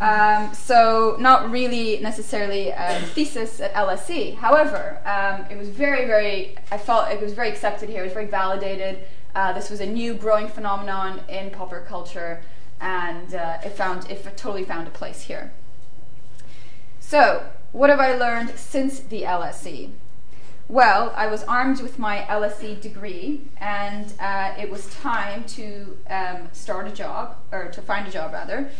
um, so not really necessarily a thesis at L S E. However, um, it was very very I felt it was very accepted here. It was very validated. Uh, this was a new growing phenomenon in popular culture. And uh, it found, it totally found a place here. So, what have I learned since the L S E? Well, I was armed with my L S E degree, and uh, it was time to um, start a job, or to find a job rather.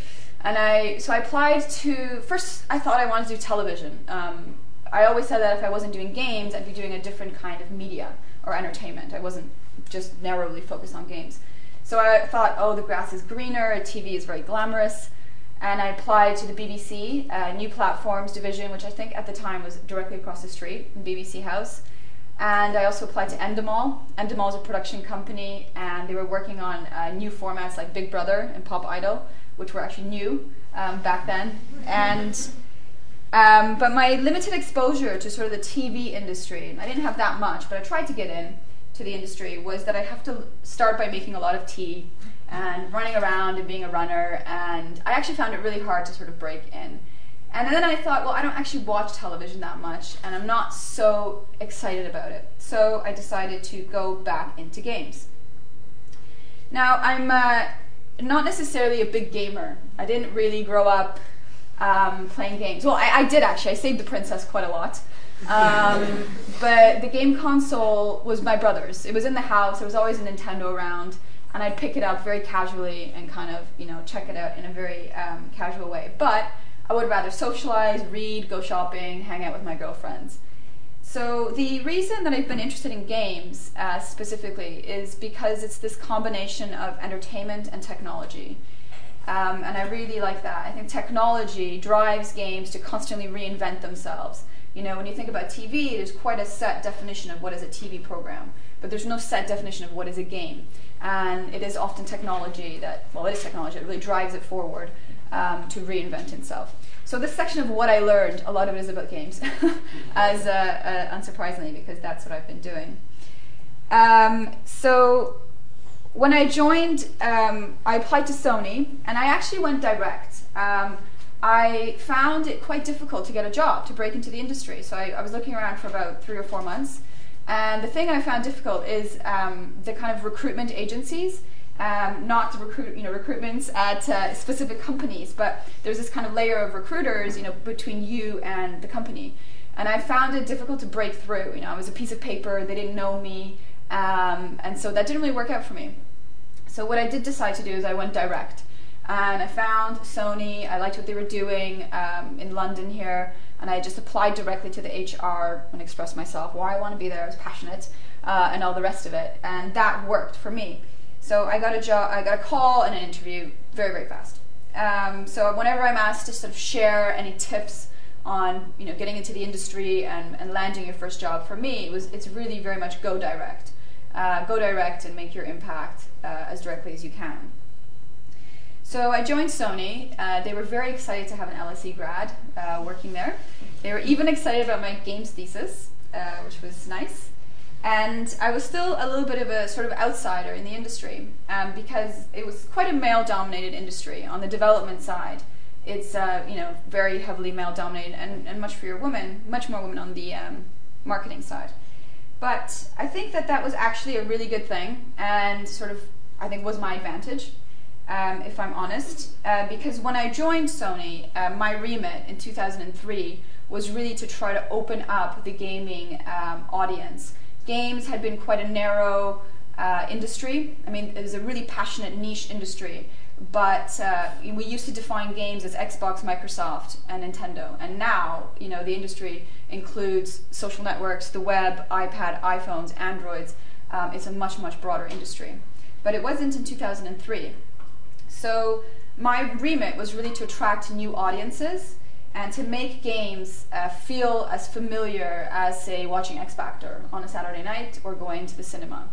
And I, so I applied to, first I thought I wanted to do television. Um, I always said that if I wasn't doing games, I'd be doing a different kind of media or entertainment. I wasn't just narrowly focused on games. So I thought, oh, the grass is greener, T V is very glamorous, and I applied to the B B C, uh, New Platforms Division, which I think at the time was directly across the street, in B B C House. And I also applied to Endemol. Endemol is a production company, and they were working on uh, new formats like Big Brother and Pop Idol, which were actually new um, back then. And um, but my limited exposure to sort of the T V industry, I didn't have that much, but I tried to get in to the industry, was that I have to start by making a lot of tea and running around and being a runner. And I actually found it really hard to sort of break in. And then I thought, well, I don't actually watch television that much, and I'm not so excited about it. So I decided to go back into games. Now, I'm uh, not necessarily a big gamer. I didn't really grow up um, playing games. Well, I, I did actually. I saved the princess quite a lot. Um, but the game console was my brother's. It was in the house. There was always a Nintendo around, and I'd pick it up very casually and kind of, you know, check it out in a very um, casual way. But I would rather socialize, read, go shopping, hang out with my girlfriends. So the reason that I've been interested in games uh, specifically is because it's this combination of entertainment and technology. Um, and I really like that. I think technology drives games to constantly reinvent themselves. You know, when you think about T V, there's quite a set definition of what is a T V program, but there's no set definition of what is a game. And it is often technology that, well, it is technology that really drives it forward. Um, to reinvent itself. So this section of what I learned, a lot of it is about games, as uh, uh, unsurprisingly, because that's what I've been doing. Um, so when I joined, um, I applied to Sony, and I actually went direct. Um, I found it quite difficult to get a job, to break into the industry. So I, I was looking around for about three or four months. And the thing I found difficult is um, the kind of recruitment agencies. Um, not to recruit, you know, recruitments at uh, specific companies, but there's this kind of layer of recruiters, you know, between you and the company. And I found it difficult to break through. You know, I was a piece of paper, they didn't know me, um, and so that didn't really work out for me. So what I did decide to do is I went direct. And I found Sony, I liked what they were doing um, in London here, and I just applied directly to the H R and expressed myself, why I want to be there, I was passionate, uh, and all the rest of it. And that worked for me. So I got a job, I got a call and an interview very, very fast. Um, so whenever I'm asked to sort of share any tips on, you know, getting into the industry and, and landing your first job, for me, it was it's really very much go direct, uh, go direct and make your impact uh, as directly as you can. So I joined Sony. Uh, they were very excited to have an L S E grad uh, working there. They were even excited about my games thesis, uh, which was nice. And I was still a little bit of a sort of outsider in the industry um, because it was quite a male-dominated industry. On the development side, it's uh, you know very heavily male-dominated and, and much fewer women, much more women on the um, marketing side. But I think that that was actually a really good thing and sort of I think was my advantage, um, if I'm honest, uh, because when I joined Sony, uh, my remit in two thousand three was really to try to open up the gaming um, audience. Games had been quite a narrow uh, industry. I mean, it was a really passionate niche industry, but uh, we used to define games as Xbox, Microsoft, and Nintendo. And now, you know, the industry includes social networks, the web, iPad, iPhones, Androids. Um, it's a much, much broader industry. But it wasn't in two thousand three. So my remit was really to attract new audiences and to make games uh, feel as familiar as, say, watching X Factor on a Saturday night or going to the cinema.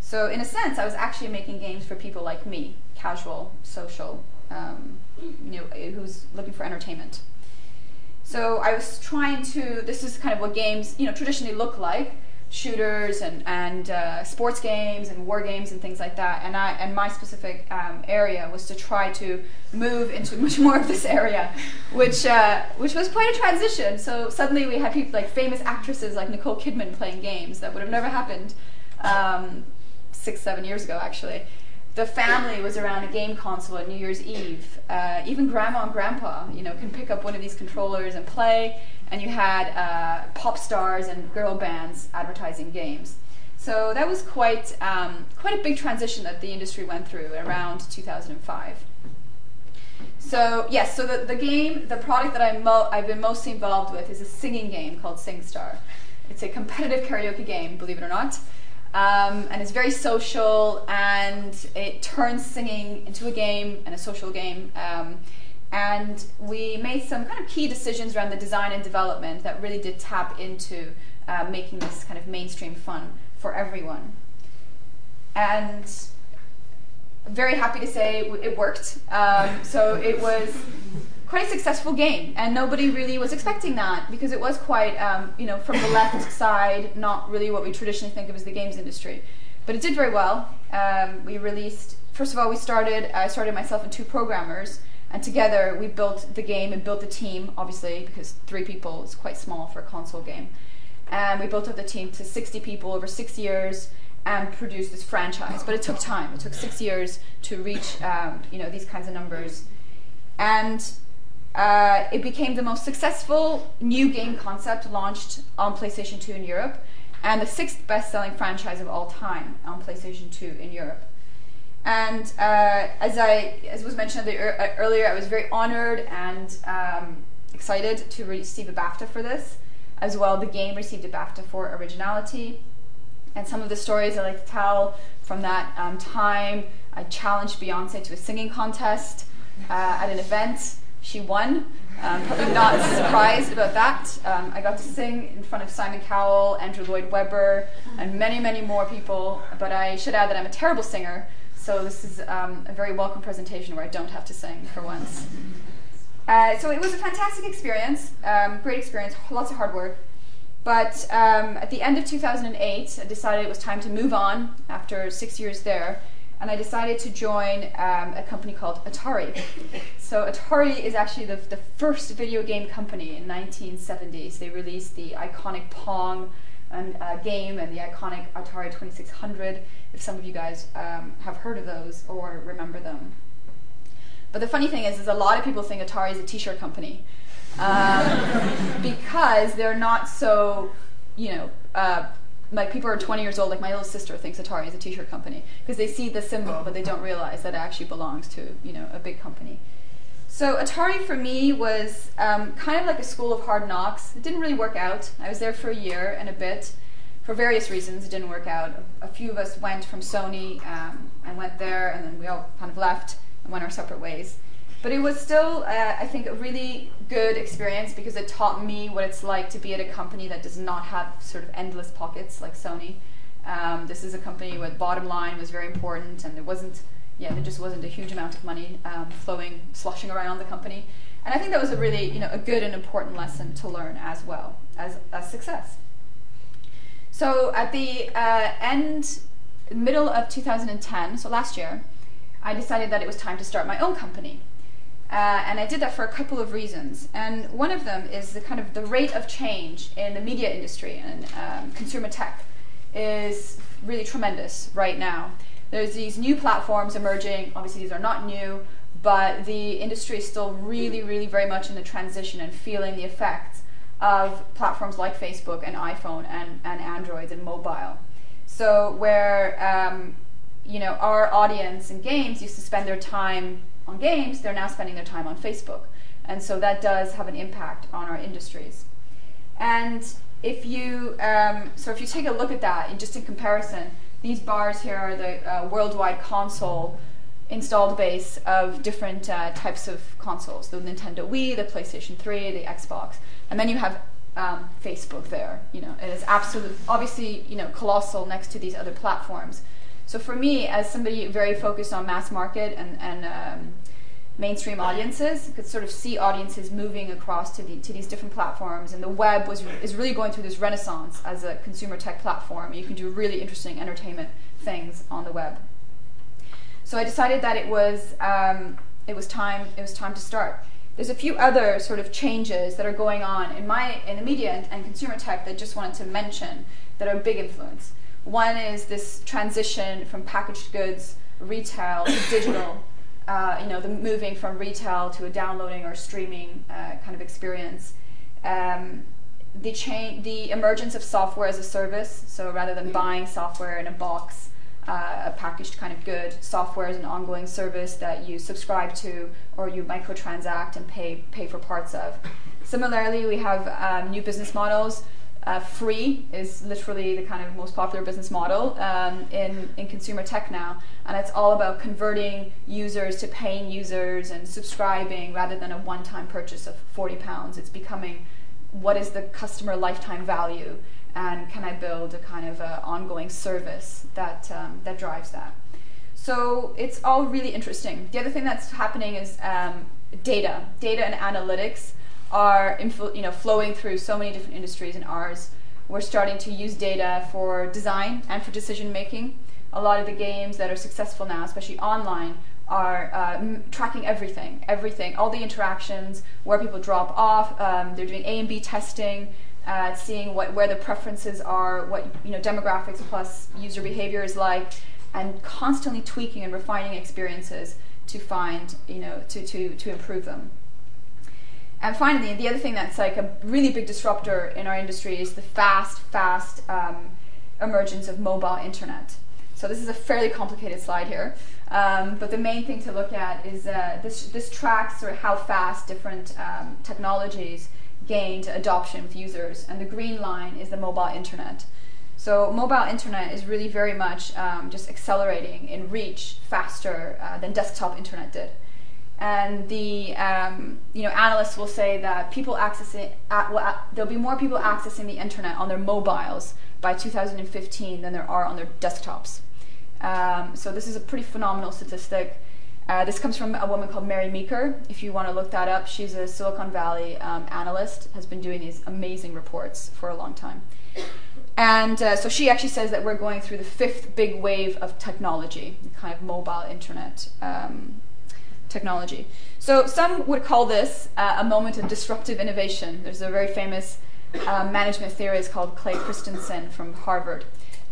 So in a sense, I was actually making games for people like me, casual, social, um, you know, who's looking for entertainment. So I was trying to, this is kind of what games, you know, traditionally look like, shooters and, and uh, sports games and war games and things like that. And I and my specific um, area was to try to move into much more of this area, which uh, which was quite a transition. So suddenly we had people like famous actresses like Nicole Kidman playing games that would have never happened um, six, seven years ago actually. The family was around a game console on New Year's Eve. Uh, even grandma and grandpa, you know, can pick up one of these controllers and play. And you had uh, pop stars and girl bands advertising games. So that was quite um, quite a big transition that the industry went through around two thousand five. So yes, so the, the game, the product that I mo I've been mostly involved with is a singing game called SingStar. It's a competitive karaoke game, believe it or not. Um, and it's very social, and it turns singing into a game and a social game. Um, and we made some kind of key decisions around the design and development that really did tap into uh, making this kind of mainstream fun for everyone. And very happy to say it worked. Um, so it was quite a successful game, and nobody really was expecting that, because it was quite, um, you know, from the left side, not really what we traditionally think of as the games industry. But it did very well. Um, we released, first of all, we started, I started myself and two programmers, and together we built the game and built the team, obviously, because three people is quite small for a console game. And we built up the team to sixty people over six years and produced this franchise. But it took time. It took six years to reach um, you know, these kinds of numbers. And uh, it became the most successful new game concept launched on PlayStation two in Europe, and the sixth best-selling franchise of all time on PlayStation two in Europe. And uh, as I as was mentioned earlier, I was very honored and um, excited to receive a BAFTA for this. As well, the game received a BAFTA for originality. And some of the stories I like to tell from that um, time, I challenged Beyonce to a singing contest uh, at an event. She won. Um, probably not surprised about that. Um, I got to sing in front of Simon Cowell, Andrew Lloyd Webber, and many, many more people. But I should add that I'm a terrible singer, so this is um, a very welcome presentation where I don't have to sing for once. Uh, so it was a fantastic experience, um, great experience, lots of hard work. But um, at the end of two thousand eight, I decided it was time to move on after six years there. And I decided to join um, a company called Atari. So Atari is actually the, the first video game company in nineteen seventies. They released the iconic Pong and, uh, game and the iconic Atari twenty-six hundred, if some of you guys um, have heard of those or remember them. But the funny thing is, is a lot of people think Atari is a t-shirt company um, because they're not so, you know, uh, like people are twenty years old, like my little sister thinks Atari is a t-shirt company, because they see the symbol, but they don't realize that it actually belongs to, you know, a big company. So Atari for me was um, kind of like a school of hard knocks. It didn't really work out. I was there for a year and a bit. For various reasons, it didn't work out. A few of us went from Sony um, and went there, and then we all kind of left and went our separate ways. But it was still, uh, I think, a really good experience, because it taught me what it's like to be at a company that does not have sort of endless pockets like Sony. Um, this is a company where the bottom line was very important, and it wasn't, yeah, there just wasn't a huge amount of money um, flowing, sloshing around the company. And I think that was a really, you know, a good and important lesson to learn as well as, as success. So at the uh, end, middle of two thousand ten, so last year, I decided that it was time to start my own company. Uh, and I did that for a couple of reasons, and one of them is the kind of the rate of change in the media industry and um, consumer tech is really tremendous right now. There's these new platforms emerging. Obviously these are not new, but the industry is still really, really very much in the transition and feeling the effects of platforms like Facebook and iPhone and, and Android and mobile. So where um, you know, our audience in games used to spend their time on games, they're now spending their time on Facebook. And so that does have an impact on our industries. And if you, um, so if you take a look at that, and just in comparison, these bars here are the uh, worldwide console installed base of different uh, types of consoles, the Nintendo Wii, the PlayStation three, the Xbox. And then you have um, Facebook there. You know, it is absolute, obviously, you know, colossal next to these other platforms. So for me, as somebody very focused on mass market and, and um, mainstream audiences, could sort of see audiences moving across to, the, to these different platforms, and the web was, is really going through this renaissance as a consumer tech platform. You can do really interesting entertainment things on the web. So I decided that it was, um, it was time, it was time to start. There's a few other sort of changes that are going on in, my, in the media and, and consumer tech that I just wanted to mention that are a big influence. One is this transition from packaged goods, retail, to digital, uh, you know, the moving from retail to a downloading or streaming uh, kind of experience. Um, the, cha the emergence of software as a service, so rather than buying software in a box, uh, a packaged kind of good, software is an ongoing service that you subscribe to or you microtransact and pay, pay for parts of. Similarly, we have um, new business models. Uh, free is literally the kind of most popular business model um, in, in consumer tech now, and it's all about converting users to paying users and subscribing rather than a one-time purchase of forty pounds. It's becoming what is the customer lifetime value and can I build a kind of a ongoing service that um, that drives that? So it's all really interesting. The other thing that's happening is um, data. Data and analytics are influ you know flowing through so many different industries, and ours, we're starting to use data for design and for decision making. A lot of the games that are successful now, especially online, are uh, m tracking everything, everything, all the interactions, where people drop off. Um, they're doing A and B testing, uh, seeing what where the preferences are, what you know demographics plus user behavior is like, and constantly tweaking and refining experiences to find you know to to to improve them. And finally, the other thing that's like a really big disruptor in our industry is the fast, fast um, emergence of mobile internet. So this is a fairly complicated slide here, um, but the main thing to look at is uh, this, this tracks sort of how fast different um, technologies gained adoption with users, and the green line is the mobile internet. So mobile internet is really very much um, just accelerating in reach faster uh, than desktop internet did. And the um, you know analysts will say that people accessing at, well, at, there'll be more people accessing the internet on their mobiles by two thousand fifteen than there are on their desktops. Um, so this is a pretty phenomenal statistic. Uh, this comes from a woman called Mary Meeker. If you want to look that up, she's a Silicon Valley um, analyst, has been doing these amazing reports for a long time. And uh, so she actually says that we're going through the fifth big wave of technology, kind of mobile internet um, technology. So some would call this uh, a moment of disruptive innovation. There's a very famous uh, management theorist called Clay Christensen from Harvard.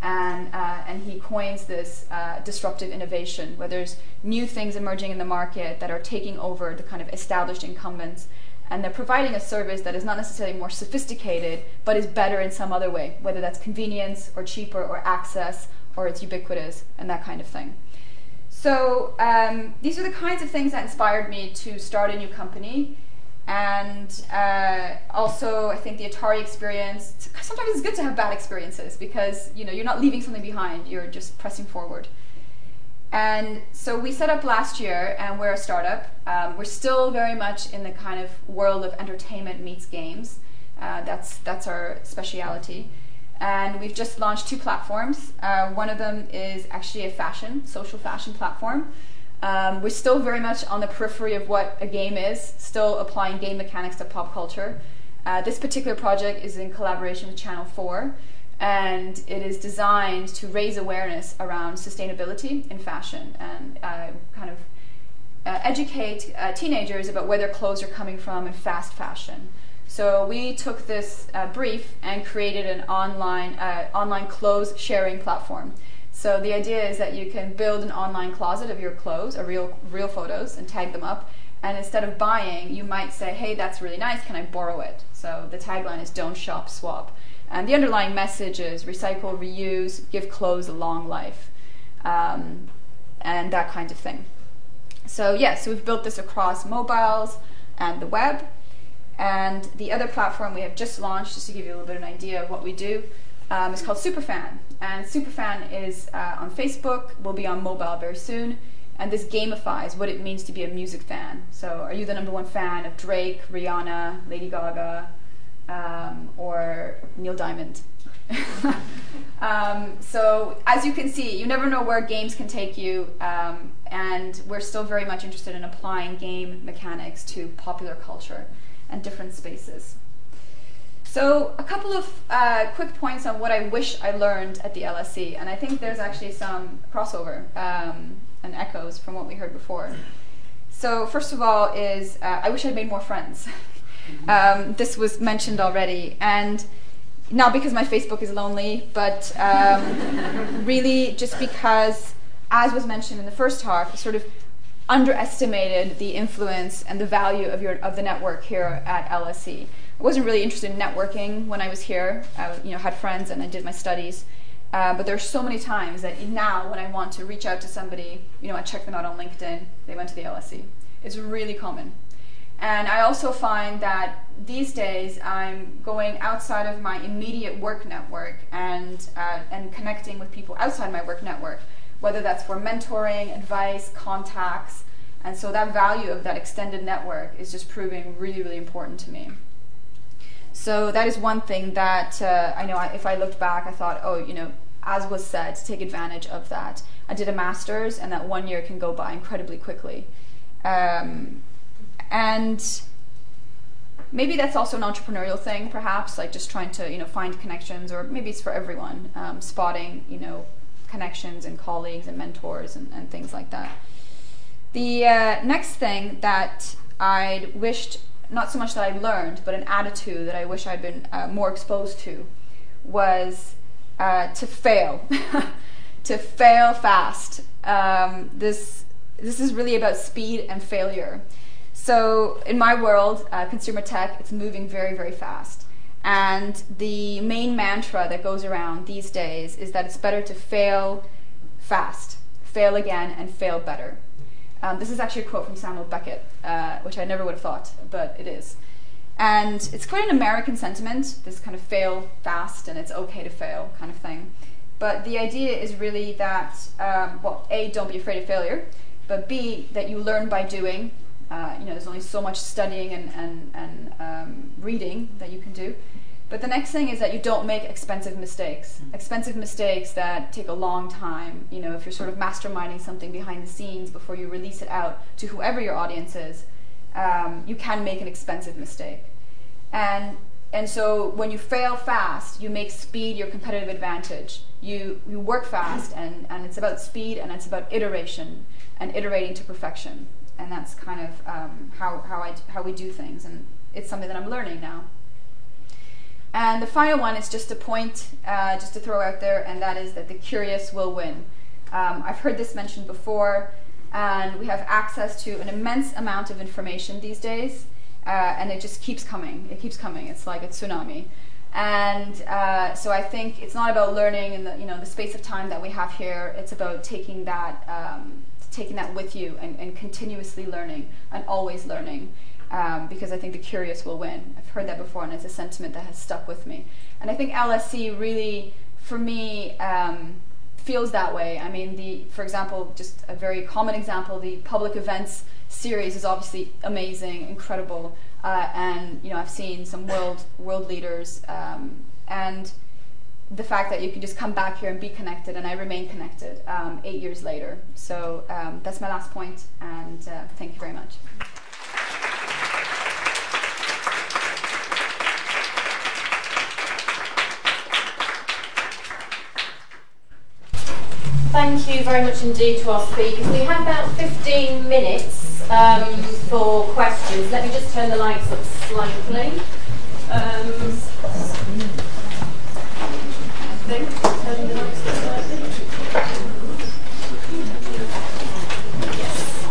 And, uh, and he coins this uh, disruptive innovation, where there's new things emerging in the market that are taking over the kind of established incumbents, and they're providing a service that is not necessarily more sophisticated, but is better in some other way, whether that's convenience or cheaper or access, or it's ubiquitous and that kind of thing. So um, these are the kinds of things that inspired me to start a new company. And uh, also, I think the Atari experience, sometimes it's good to have bad experiences, because you know, you're not leaving something behind, you're just pressing forward. And so we set up last year, and we're a startup. Um, we're still very much in the kind of world of entertainment meets games. Uh, that's, that's our speciality. And we've just launched two platforms. Uh, one of them is actually a fashion, social fashion platform. Um, we're still very much on the periphery of what a game is, still applying game mechanics to pop culture. Uh, this particular project is in collaboration with Channel four, and it is designed to raise awareness around sustainability in fashion, and uh, kind of uh, educate uh, teenagers about where their clothes are coming from in fast fashion. So we took this uh, brief and created an online, uh, online clothes sharing platform. So the idea is that you can build an online closet of your clothes, or real, real photos, and tag them up. And instead of buying, you might say, hey, that's really nice, can I borrow it? So the tagline is don't shop, swap. And the underlying message is recycle, reuse, give clothes a long life, um, and that kind of thing. So yes, yeah, so we've built this across mobiles and the web. And the other platform we have just launched, just to give you a little bit of an idea of what we do, Um, it's called Superfan, and Superfan is uh, on Facebook, will be on mobile very soon, and this gamifies what it means to be a music fan. So are you the number one fan of Drake, Rihanna, Lady Gaga, um, or Neil Diamond? um, so as you can see, you never know where games can take you, um, and we're still very much interested in applying game mechanics to popular culture and different spaces. So a couple of uh, quick points on what I wish I learned at the L S E, and I think there's actually some crossover um, and echoes from what we heard before. So first of all is, uh, I wish I'd made more friends. um, this was mentioned already, and not because my Facebook is lonely, but um, really just because, as was mentioned in the first talk, sort of underestimated the influence and the value of, your, of the network here at L S E. I wasn't really interested in networking when I was here. I you know, had friends and I did my studies. Uh, but there are so many times that now when I want to reach out to somebody, you know, I check them out on LinkedIn, they went to the L S E. It's really common. And I also find that these days I'm going outside of my immediate work network and, uh, and connecting with people outside my work network, whether that's for mentoring, advice, contacts. And so that value of that extended network is just proving really, really important to me. So that is one thing that uh, I know I, if I looked back, I thought, oh, you know, as was said, take advantage of that. I did a master's, and that one year can go by incredibly quickly. Um, and maybe that's also an entrepreneurial thing, perhaps, like just trying to, you know, find connections, or maybe it's for everyone, um, spotting, you know, connections and colleagues and mentors and, and things like that. The uh, next thing that I'd wished, not so much that I learned, but an attitude that I wish I'd been uh, more exposed to, was uh, to fail, to fail fast. Um, this this is really about speed and failure. So in my world, uh, consumer tech, it's moving very, very fast. And the main mantra that goes around these days is that it's better to fail fast, fail again, and fail better. Um, this is actually a quote from Samuel Beckett, uh, which I never would have thought, but it is. And it's quite an American sentiment, this kind of fail fast and it's okay to fail kind of thing. But the idea is really that, um, well, A, don't be afraid of failure, but B, that you learn by doing. Uh, you know, there's only so much studying and, and, and um, reading that you can do. But the next thing is that you don't make expensive mistakes. Expensive mistakes that take a long time. You know, if you're sort of masterminding something behind the scenes before you release it out to whoever your audience is, um, you can make an expensive mistake. And and so when you fail fast, you make speed your competitive advantage. You you work fast, and, and it's about speed, and it's about iteration and iterating to perfection. And that's kind of um, how how I how we do things, and it's something that I'm learning now. And the final one is just a point, uh, just to throw out there, and that is that the curious will win. Um, I've heard this mentioned before, and we have access to an immense amount of information these days, uh, and it just keeps coming. It keeps coming. It's like a tsunami. And uh, so I think it's not about learning in the you know the space of time that we have here. It's about taking that um, taking that with you and, and continuously learning and always learning. Um, because I think the curious will win. I've heard that before, and it's a sentiment that has stuck with me. And I think L S E really, for me, um, feels that way. I mean, the, for example, just a very common example, the public events series is obviously amazing, incredible, uh, and you know I've seen some world world leaders, um, and the fact that you can just come back here and be connected, and I remain connected um, eight years later. So um, that's my last point, and uh, thank you very much. Thank you very much indeed to our speakers. We have about fifteen minutes um, for questions. Let me just turn the lights up slightly. Um, I think turn the lights up slightly. Yes.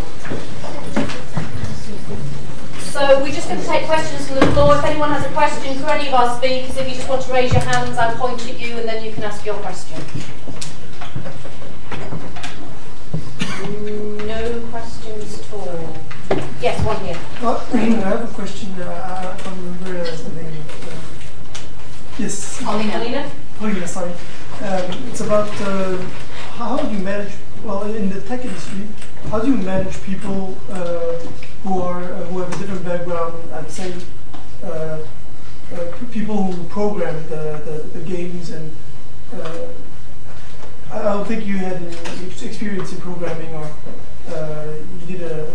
So we're just going to take questions from the floor. If anyone has a question for any of our speakers, if you just want to raise your hands, I'll point at you and then you can ask your question. No questions at all. Yes, one here. Oh, I have a question. Uh, I can't remember the name. Yes. Polina. Polina, sorry. Um, it's about uh, how do you manage, well, in the tech industry, how do you manage people uh, who are uh, who have a different background, and say, uh, uh, people who program the, the, the games and uh, I don't think you had experience in programming, or uh, you did a,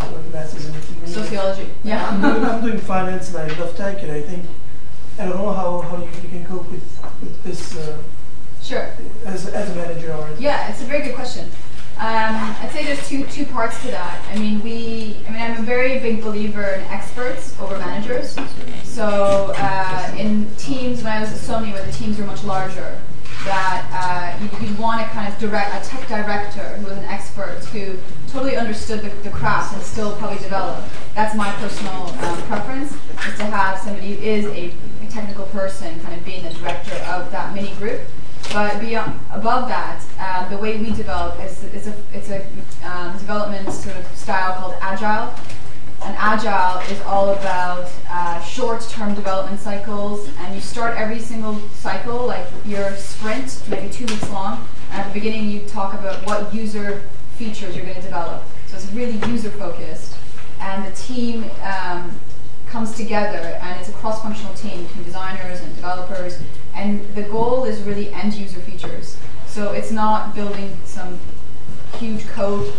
a, a, a master's in sociology. Yeah, I'm, doing, I'm doing finance, and I love tech, and I think I don't know how, how you, you can cope with with this. Uh, sure. As as a manager, or yeah, it's a very good question. Um, I'd say there's two two parts to that. I mean, we. I mean, I'm a very big believer in experts over managers. So uh, in teams, when I was at Sony, where the teams were much larger, that uh, you'd, you'd want a kind of direct, a tech director who was an expert, who totally understood the, the craft and still probably developed. That's my personal um, preference, is to have somebody who is a, a technical person kind of being the director of that mini group. But beyond, above that, uh, the way we develop is, is a, it's a um, development sort of style called Agile. And Agile is all about uh, short-term development cycles, and you start every single cycle, like your sprint, maybe two weeks long, and at the beginning you talk about what user features you're going to develop. So it's really user-focused, and the team um, comes together, and it's a cross-functional team. developers, and the goal is really end user features. So it's not building some huge code,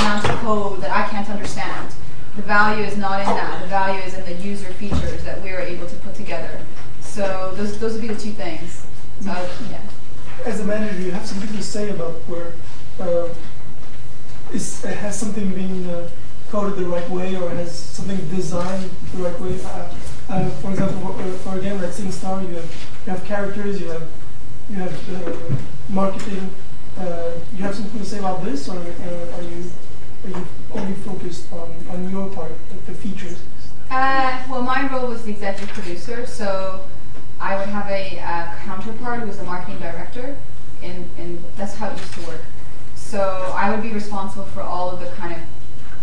amount of code that I can't understand. The value is not in that. The value is in the user features that we are able to put together. So those those would be the two things. So yeah. As a manager, you have something to say about where uh, is has something been uh, coded the right way, or has something designed the right way. Uh, uh, for example, for a game like SingStar, you have you have characters, you have you have uh, marketing. Uh, you have something to say about this, or uh, are you are you only focused on, on your part, like the features? Uh, well, my role was the executive producer, so I would have a uh, counterpart who was the marketing director, and, and that's how it used to work. So I would be responsible for all of the kind of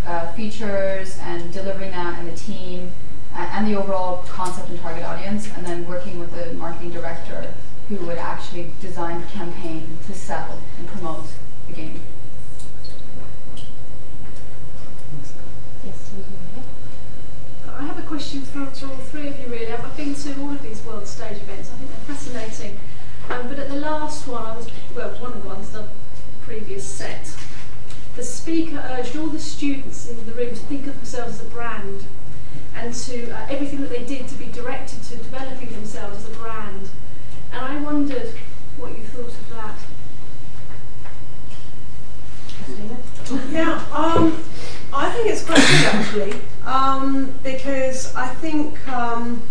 uh, features and delivering that, and the team, uh, and the overall concept and target audience, and then working with the marketing director who would actually design the campaign to sell and promote the game. Yes, we do. Yeah. I have a question for all three of you, really. I've been to all of these world stage events. I think they're fascinating. Um, but at the last one, I was well, one of the ones, the previous set, the speaker urged all the students in the room to think of themselves as a brand, and to uh, everything that they did to be directed to developing themselves as a brand. And I wondered what you thought of that. Yeah, um, I think it's quite good actually, um, because I think, um,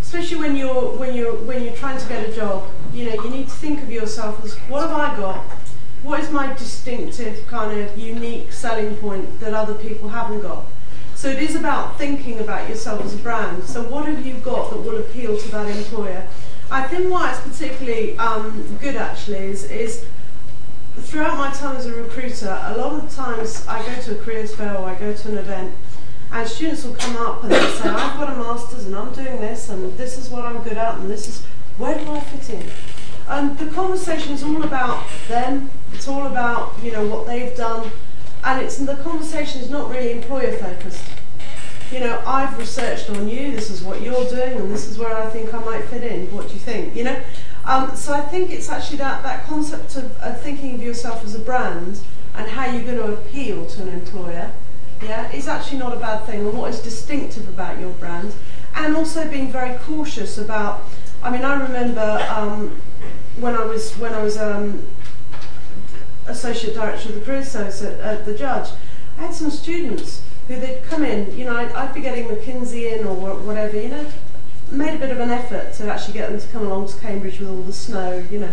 especially when you're when you're when you're trying to get a job, you know, you need to think of yourself as, what have I got? What is my distinctive kind of unique selling point that other people haven't got? So it is about thinking about yourself as a brand. So what have you got that will appeal to that employer? I think why it's particularly um, good actually is, is throughout my time as a recruiter, a lot of times I go to a careers fair or I go to an event, and students will come up and they'll say, I've got a master's and I'm doing this and this is what I'm good at and this is, where do I fit in? And the conversation's all about them, it's all about, you know, what they've done, and it's the conversation is not really employer focused. You know, I've researched on you, this is what you're doing, and this is where I think I might fit in, what do you think, you know? Um, so I think it's actually that, that concept of, of thinking of yourself as a brand and how you're going to appeal to an employer, yeah, is actually not a bad thing, and what is distinctive about your brand, and also being very cautious about, I mean, I remember um, when I was, when I was um, Associate Director of the Career Service at, at the Judge, I had some students who they'd come in, you know, I'd, I'd be getting McKinsey in or whatever, you know, made a bit of an effort to actually get them to come along to Cambridge with all the snow, you know.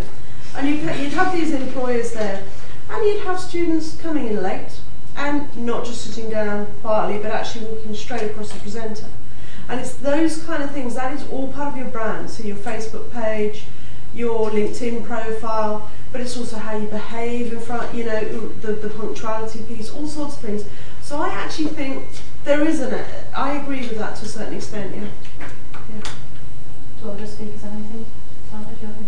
And you'd, you'd have these employers there, and you'd have students coming in late, and not just sitting down quietly, but actually walking straight across the presenter. And it's those kind of things, that is all part of your brand, so your Facebook page, your LinkedIn profile, but it's also how you behave in front, you know, the, the punctuality piece, all sorts of things. So I actually think there is an, I agree with that to a certain extent, yeah. yeah. Do other speakers have anything?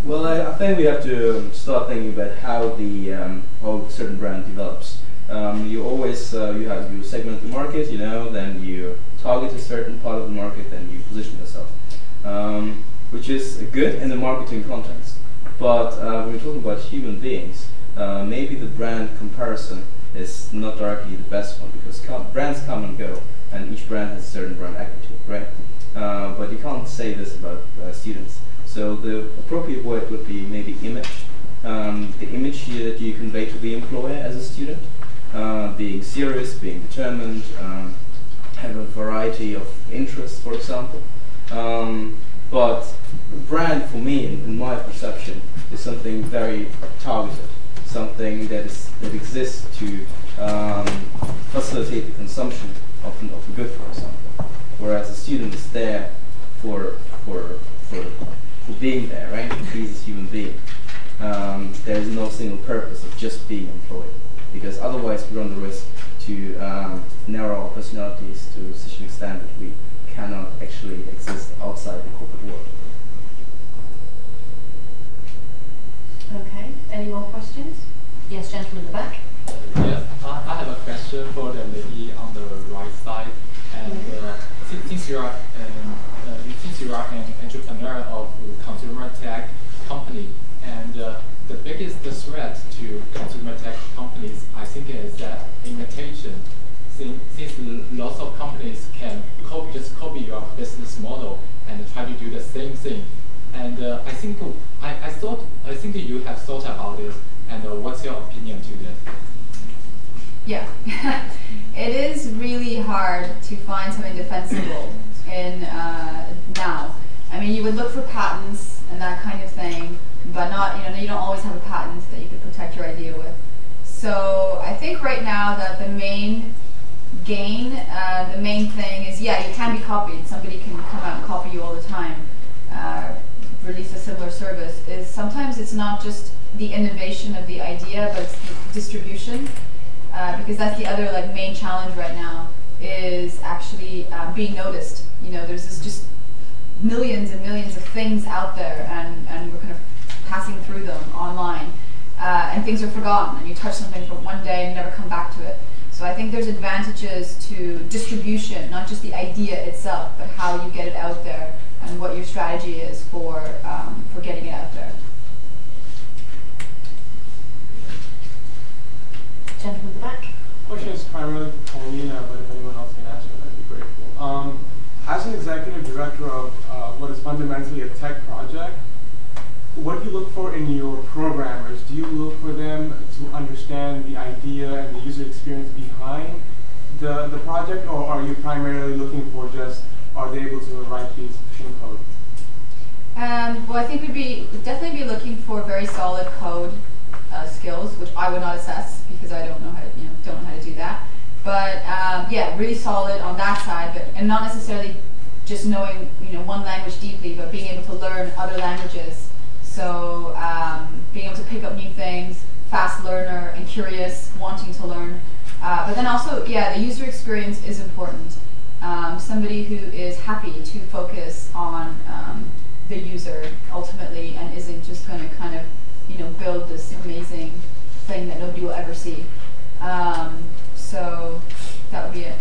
Well, I, I think we have to start thinking about how the um, how certain brand develops. Um, you always, uh, you have, you segment the market, you know, then you target a certain part of the market, then you position yourself. Um, which is good in the marketing context. But uh, when we're talking about human beings, uh, maybe the brand comparison is not directly the best one, because com brands come and go, and each brand has a certain brand equity, right? Uh, but you can't say this about uh, students. So the appropriate word would be maybe image. Um, the image that you convey to the employer as a student, uh, being serious, being determined, um, have a variety of interests, for example. Um, but brand, for me, in, in my perception, is something very targeted. Something that is that exists to um, facilitate the consumption of an, of a good, for example. Whereas a student is there for for for, for being there, right? He's a human being. Um, there is no single purpose of just being employed, because otherwise we run the risk to um, narrow our personalities to such an extent that we cannot actually exist outside the corporate world. Okay, any more questions? Yes, gentleman in the back. Yes, I, I have a question for the lady on the right side. And uh, since, since you are, um, uh, since you are an entrepreneur of consumer tech company. And uh, the biggest threat to consumer tech companies, I think, is that imitation. Since lots of companies can copy, just copy your business model and try to do the same thing. And uh, I think I, I thought I think you have thought about this, and uh, what's your opinion to that? Yeah, it is really hard to find something defensible in uh, now. I mean, you would look for patents and that kind of thing, but not you know you don't always have a patent that you could protect your idea with. So I think right now that the main gain, uh, the main thing is, yeah, you can be copied. Somebody can come out and copy you all the time. Uh, release a similar service. Is sometimes it's not just the innovation of the idea, but it's the distribution, uh, because that's the other like main challenge right now is actually uh, being noticed. You know, there's this just millions and millions of things out there, and and we're kind of passing through them online, uh, and things are forgotten. And you touch something for one day and never come back to it. So I think there's advantages to distribution, not just the idea itself, but how you get it out there and what your strategy is for um, for getting it out there. Gentleman at the back. Question is primarily for Polina, but if anyone else can answer, that'd be grateful. Um, as an executive director of uh, what is fundamentally a tech project, what do you look for in your programmers? Do you look for them to understand the idea and the user experience behind the, the project, or are you primarily looking for just, are they able to write these machine code? Um, well, I think we'd be we'd definitely be looking for very solid code uh, skills, which I would not assess because I don't know how to, you know don't know how to do that. But um, yeah, really solid on that side, but and not necessarily just knowing you know one language deeply, but being able to learn other languages. So um, being able to pick up new things, fast learner and curious, wanting to learn. Uh, but then also, yeah, the user experience is important. Um, somebody who is happy to focus on um, the user ultimately and isn't just going to kind of, you know, build this amazing thing that nobody will ever see. Um, so that would be it.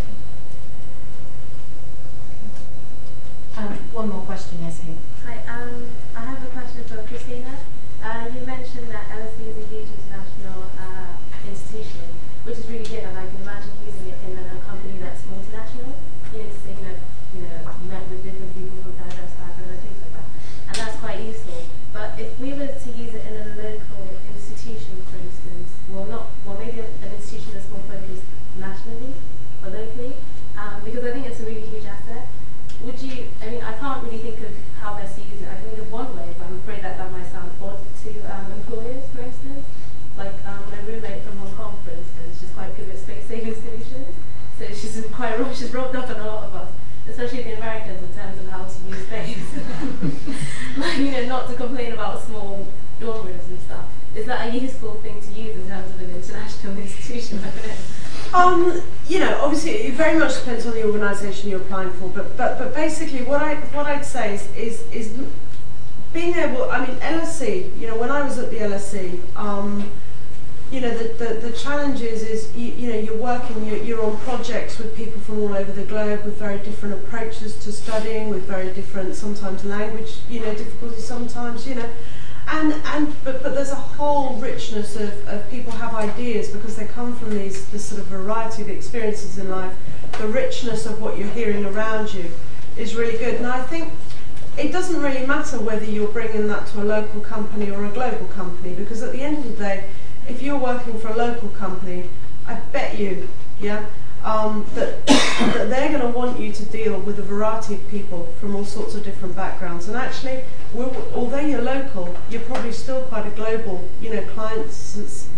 Um, one more question, yes, Hayden. Hi, um, I have a question for Christina. Uh, you mentioned that L S E is a huge international uh, institution, which is really good, and I can imagine using it in a company that's multinational. It's saying that, you know, you met with different people from diverse backgrounds and things like that, and that's quite useful. But if we were to use it in a local institution, for instance, well, not well, maybe an institution that's more focused nationally or locally, um, because I think it's a really huge asset. Would you? I mean, I can't really think of how best to use it. I can think of one way, but I'm afraid that that might sound odd to um, employers, for instance. Like um, my roommate from Hong Kong, for instance, she's quite good at space saving solutions. So she's quite she's rubbed up on a lot of us, especially the Americans, in terms of how to use space. Like, you know, not to complain about small dorm rooms and stuff. Is that a useful thing to use in terms of an international institution? I don't know. Um, you know, obviously, it very much depends on the organisation you're applying for. But but but basically, what I what I'd say is is is being able. I mean, L S E. You know, when I was at the L S E, um, you know, the the, the challenge is is you, you know you're working you're, you're on projects with people from all over the globe with very different approaches to studying, with very different sometimes language you know difficulties sometimes you know. And, and but, but there's a whole richness of, of people have ideas because they come from these this sort of variety of experiences in life. The richness of what you're hearing around you is really good. And I think it doesn't really matter whether you're bringing that to a local company or a global company, because at the end of the day, if you're working for a local company, I bet you, yeah, um, that, that they're going to want you to deal with a variety of people from all sorts of different backgrounds. And actually, we're, although you're local, you're probably still quite a global, you know, client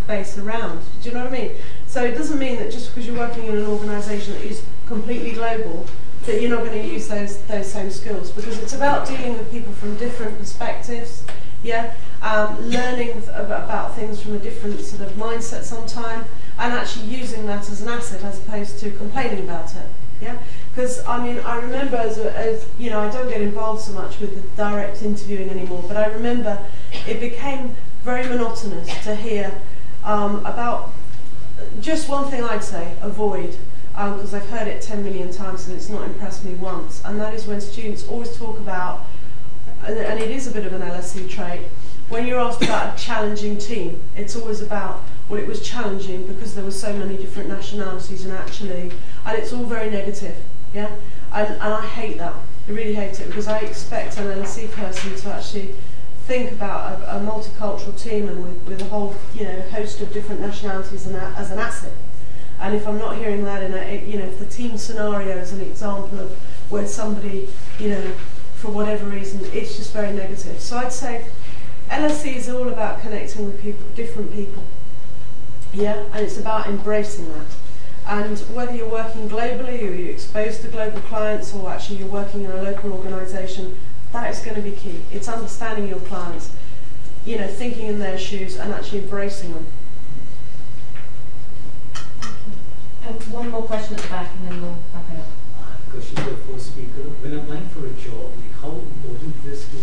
base around. Do you know what I mean? So it doesn't mean that just because you're working in an organisation that is completely global, that you're not going to use those those same skills, because it's about dealing with people from different perspectives. Yeah, um, learning about things from a different sort of mindset sometime, and actually using that as an asset as opposed to complaining about it. Yeah, because I mean, I remember as, a, as you know, I don't get involved so much with the direct interviewing anymore, but I remember it became very monotonous to hear um, about just one thing. I'd say avoid, because um, I've heard it ten million times and it's not impressed me once, and that is when students always talk about. and, and it is a bit of an L S E trait, when you're asked about a challenging team, it's always about, well, it was challenging because there were so many different nationalities, and actually, and it's all very negative, yeah? And, and I hate that. I really hate it, because I expect an L S E person to actually think about a, a multicultural team and with, with a whole, you know, host of different nationalities and that as an asset. And if I'm not hearing that in a, you know, if the team scenario is an example of where somebody, you know, for whatever reason, it's just very negative. So I'd say L S E is all about connecting with people, different people, yeah, and it's about embracing that. And whether you're working globally or you're exposed to global clients or actually you're working in a local organisation, that is going to be key. It's understanding your clients, you know, thinking in their shoes and actually embracing them. Um, one more question at the back and then we'll wrap it up. I have a question for the first speaker. When applying for a job, like how important it is to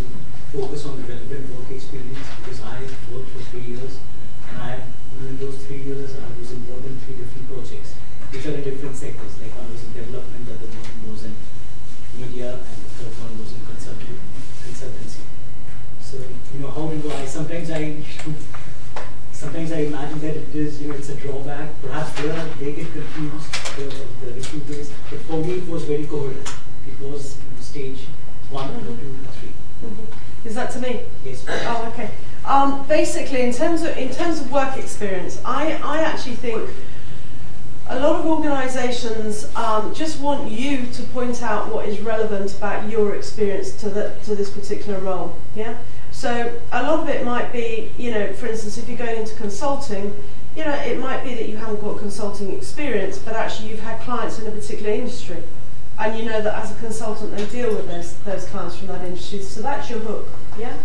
focus on the relevant work experience, because I worked for three years and I, during those three years I was involved in three different projects which are in different sectors. Like one was in development, the other one was in media, and the third one was in consulting, consultancy. So, you know, how do I, sometimes I Sometimes I imagine that it is, you know, it's a drawback. Perhaps they, are, they get confused, the, the recruiters. But for me, it was very coherent. It was stage one, mm-hmm. two, three. Mm-hmm. Is that to me? Yes. Oh, okay. Um, basically, in terms of in terms of work experience, I I actually think a lot of organisations um, just want you to point out what is relevant about your experience to the to this particular role. Yeah. So a lot of it might be, you know, for instance, if you're going into consulting, you know, it might be that you haven't got consulting experience, but actually you've had clients in a particular industry. And you know that as a consultant, they deal with those, those clients from that industry. So that's your hook, yeah?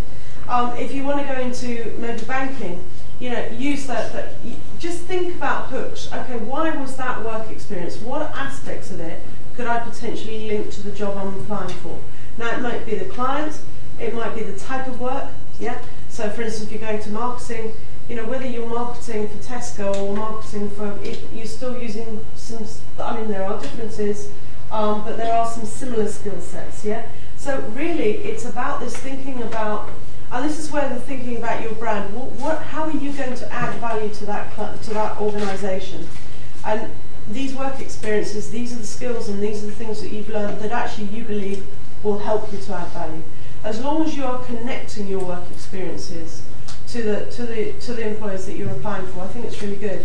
Um, if you want to go into maybe banking, you know, use that, that, just think about hooks. Okay, why was that work experience? What aspects of it could I potentially link to the job I'm applying for? Now, it might be the client. It might be the type of work, yeah? So for instance, if you're going to marketing, you know, whether you're marketing for Tesco or marketing for, you're still using some, I mean, there are differences, um, but there are some similar skill sets, yeah? So really, it's about this thinking about, and this is where the thinking about your brand, what, what, how are you going to add value to that, to that organisation? And these work experiences, these are the skills and these are the things that you've learned that actually you believe will help you to add value. As long as you are connecting your work experiences to the to the to the employers that you're applying for, I think it's really good.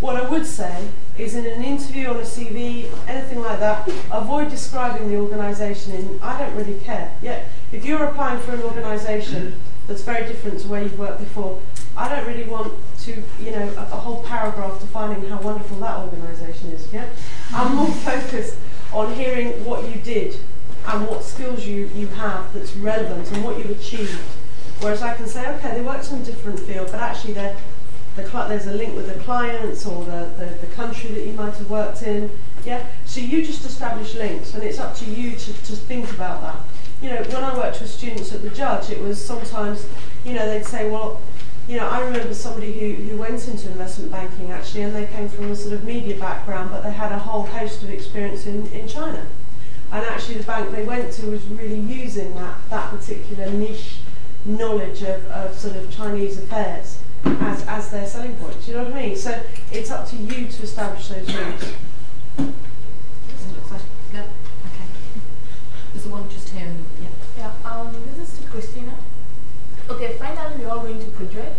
What I would say is, in an interview, on a C V, anything like that, avoid describing the organisation in "I don't really care." Yeah, if you're applying for an organisation that's very different to where you've worked before, I don't really want to, you know, a, a whole paragraph defining how wonderful that organisation is. Yeah, I'm more focused on hearing what you did and what skills you, you have that's relevant and what you've achieved. Whereas I can say, okay, they worked in a different field, but actually the there's a link with the clients or the, the, the country that you might have worked in. Yeah. So you just establish links, and it's up to you to, to think about that. You know, when I worked with students at the Judge, it was sometimes, you know, they'd say, well, you know, I remember somebody who, who went into investment banking actually, and they came from a sort of media background, but they had a whole host of experience in, in China. And actually the bank they went to was really using that, that particular niche knowledge of, of sort of Chinese affairs as, as their selling point. Do you know what I mean? So it's up to you to establish those things. No? Okay. There's one just here. Yeah. Yeah. Um, this is to Christina. Okay, finally we're all going to graduate,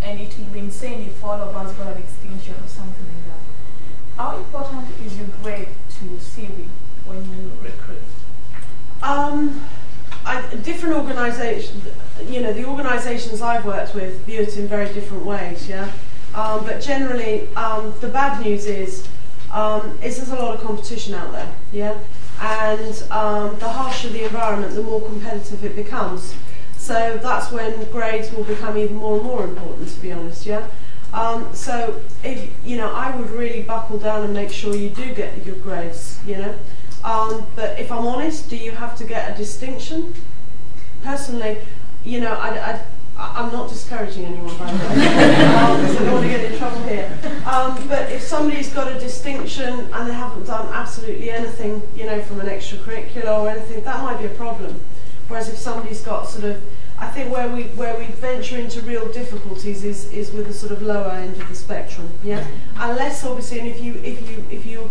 and it will be insane if all of us got an extinction or something like that. How important is your grade to C V? When you recruit? Um, I, different organisations, you know, the organisations I've worked with view it in very different ways, yeah? Um, but generally, um, the bad news is, um, is there's a lot of competition out there, yeah? And um, the harsher the environment, the more competitive it becomes. So that's when grades will become even more and more important, to be honest, yeah? Um, so, if, you know, I would really buckle down and make sure you do get your grades, you know? Um, but if I'm honest, do you have to get a distinction? Personally, you know, I, I, I'm not discouraging anyone by the way, because um, I don't want to get in trouble here. Um, but if somebody's got a distinction and they haven't done absolutely anything, you know, from an extracurricular or anything, that might be a problem. Whereas if somebody's got sort of, I think where we where we venture into real difficulties is is with the sort of lower end of the spectrum, yeah. Unless obviously, and if you if you if you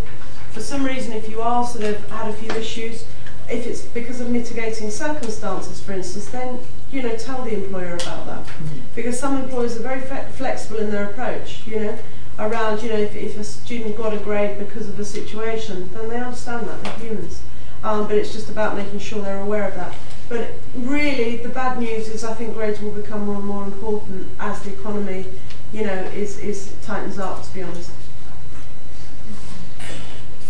for some reason if you are sort of had a few issues, if it's because of mitigating circumstances, for instance, then you know tell the employer about that, mm-hmm. because some employers are very fe- flexible in their approach, you know. Around, you know, if, if a student got a grade because of a situation, then they understand that, they're humans. Um, but it's just about making sure they're aware of that. But really, the bad news is I think grades will become more and more important as the economy, you know, is, is tightens up, to be honest.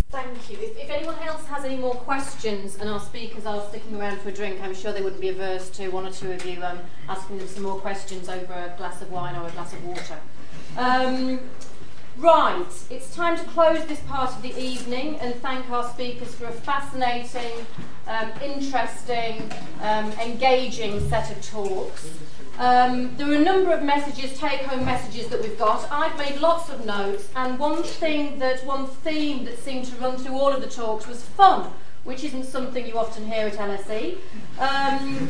Thank you. If, if anyone else has any more questions, and our speakers are sticking around for a drink, I'm sure they wouldn't be averse to one or two of you um, asking them some more questions over a glass of wine or a glass of water. Um, Right, it's time to close this part of the evening and thank our speakers for a fascinating, um, interesting, um, engaging set of talks. Um, there are a number of messages, take-home messages that we've got. I've made lots of notes, and one thing that, one theme that seemed to run through all of the talks was fun, which isn't something you often hear at L S E. Um,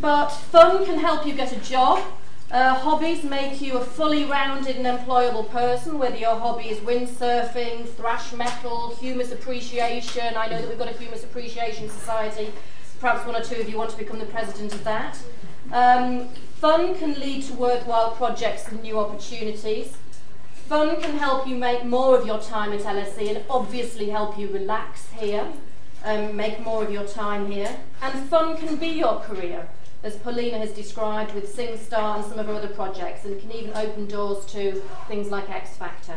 but fun can help you get a job. Uh, hobbies make you a fully rounded and employable person, whether your hobby is windsurfing, thrash metal, humours appreciation. I know that we've got a humours appreciation society. Perhaps one or two of you want to become the president of that. Um, fun can lead to worthwhile projects and new opportunities. Fun can help you make more of your time at L S E and obviously help you relax here, um, make more of your time here. And fun can be your career, as Polina has described with SingStar and some of her other projects, and can even open doors to things like X Factor.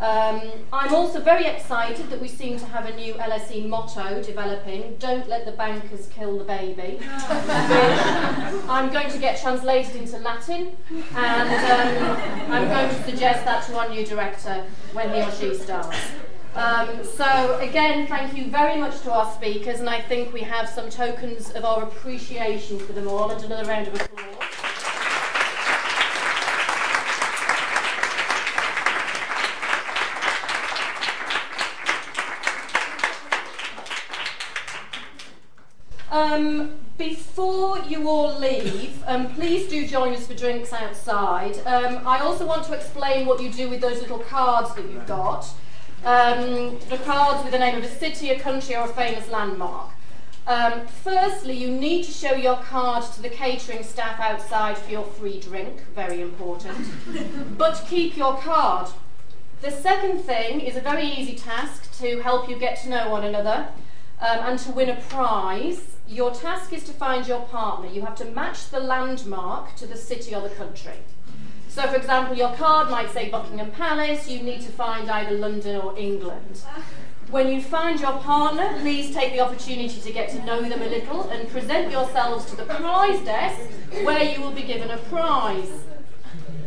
Um, I'm also very excited that we seem to have a new L S E motto developing, don't let the bankers kill the baby, which I'm going to get translated into Latin, and um, I'm going to suggest that to our new director when he or she starts. Um, so again, thank you very much to our speakers, and I think we have some tokens of our appreciation for them all, and another round of applause. Um, before you all leave, um, please do join us for drinks outside. Um, I also want to explain what you do with those little cards that you've got. Um, the cards with the name of a city, a country or a famous landmark. Um, firstly, you need to show your card to the catering staff outside for your free drink, very important, but keep your card. The second thing is a very easy task to help you get to know one another um, and to win a prize. Your task is to find your partner. You have to match the landmark to the city or the country. So, for example, your card might say Buckingham Palace, you need to find either London or England. When you find your partner, please take the opportunity to get to know them a little and present yourselves to the prize desk where you will be given a prize.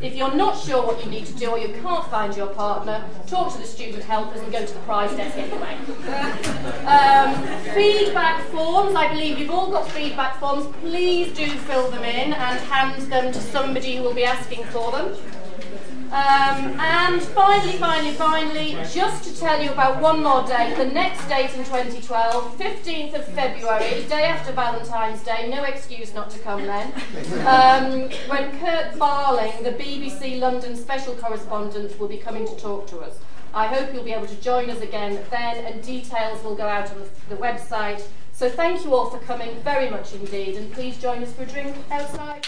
If you're not sure what you need to do or you can't find your partner, talk to the student helpers and go to the prize desk anyway. Um, feedback forms, I believe you've all got feedback forms. Please do fill them in and hand them to somebody who will be asking for them. Um, and finally, finally, finally, just to tell you about one more date, the next date in twenty twelve, fifteenth of February, day after Valentine's Day, no excuse not to come then, um, when Kurt Barling, the B B C London special correspondent, will be coming to talk to us. I hope you'll be able to join us again then, and details will go out on the, the website. So thank you all for coming very much indeed, and please join us for a drink outside.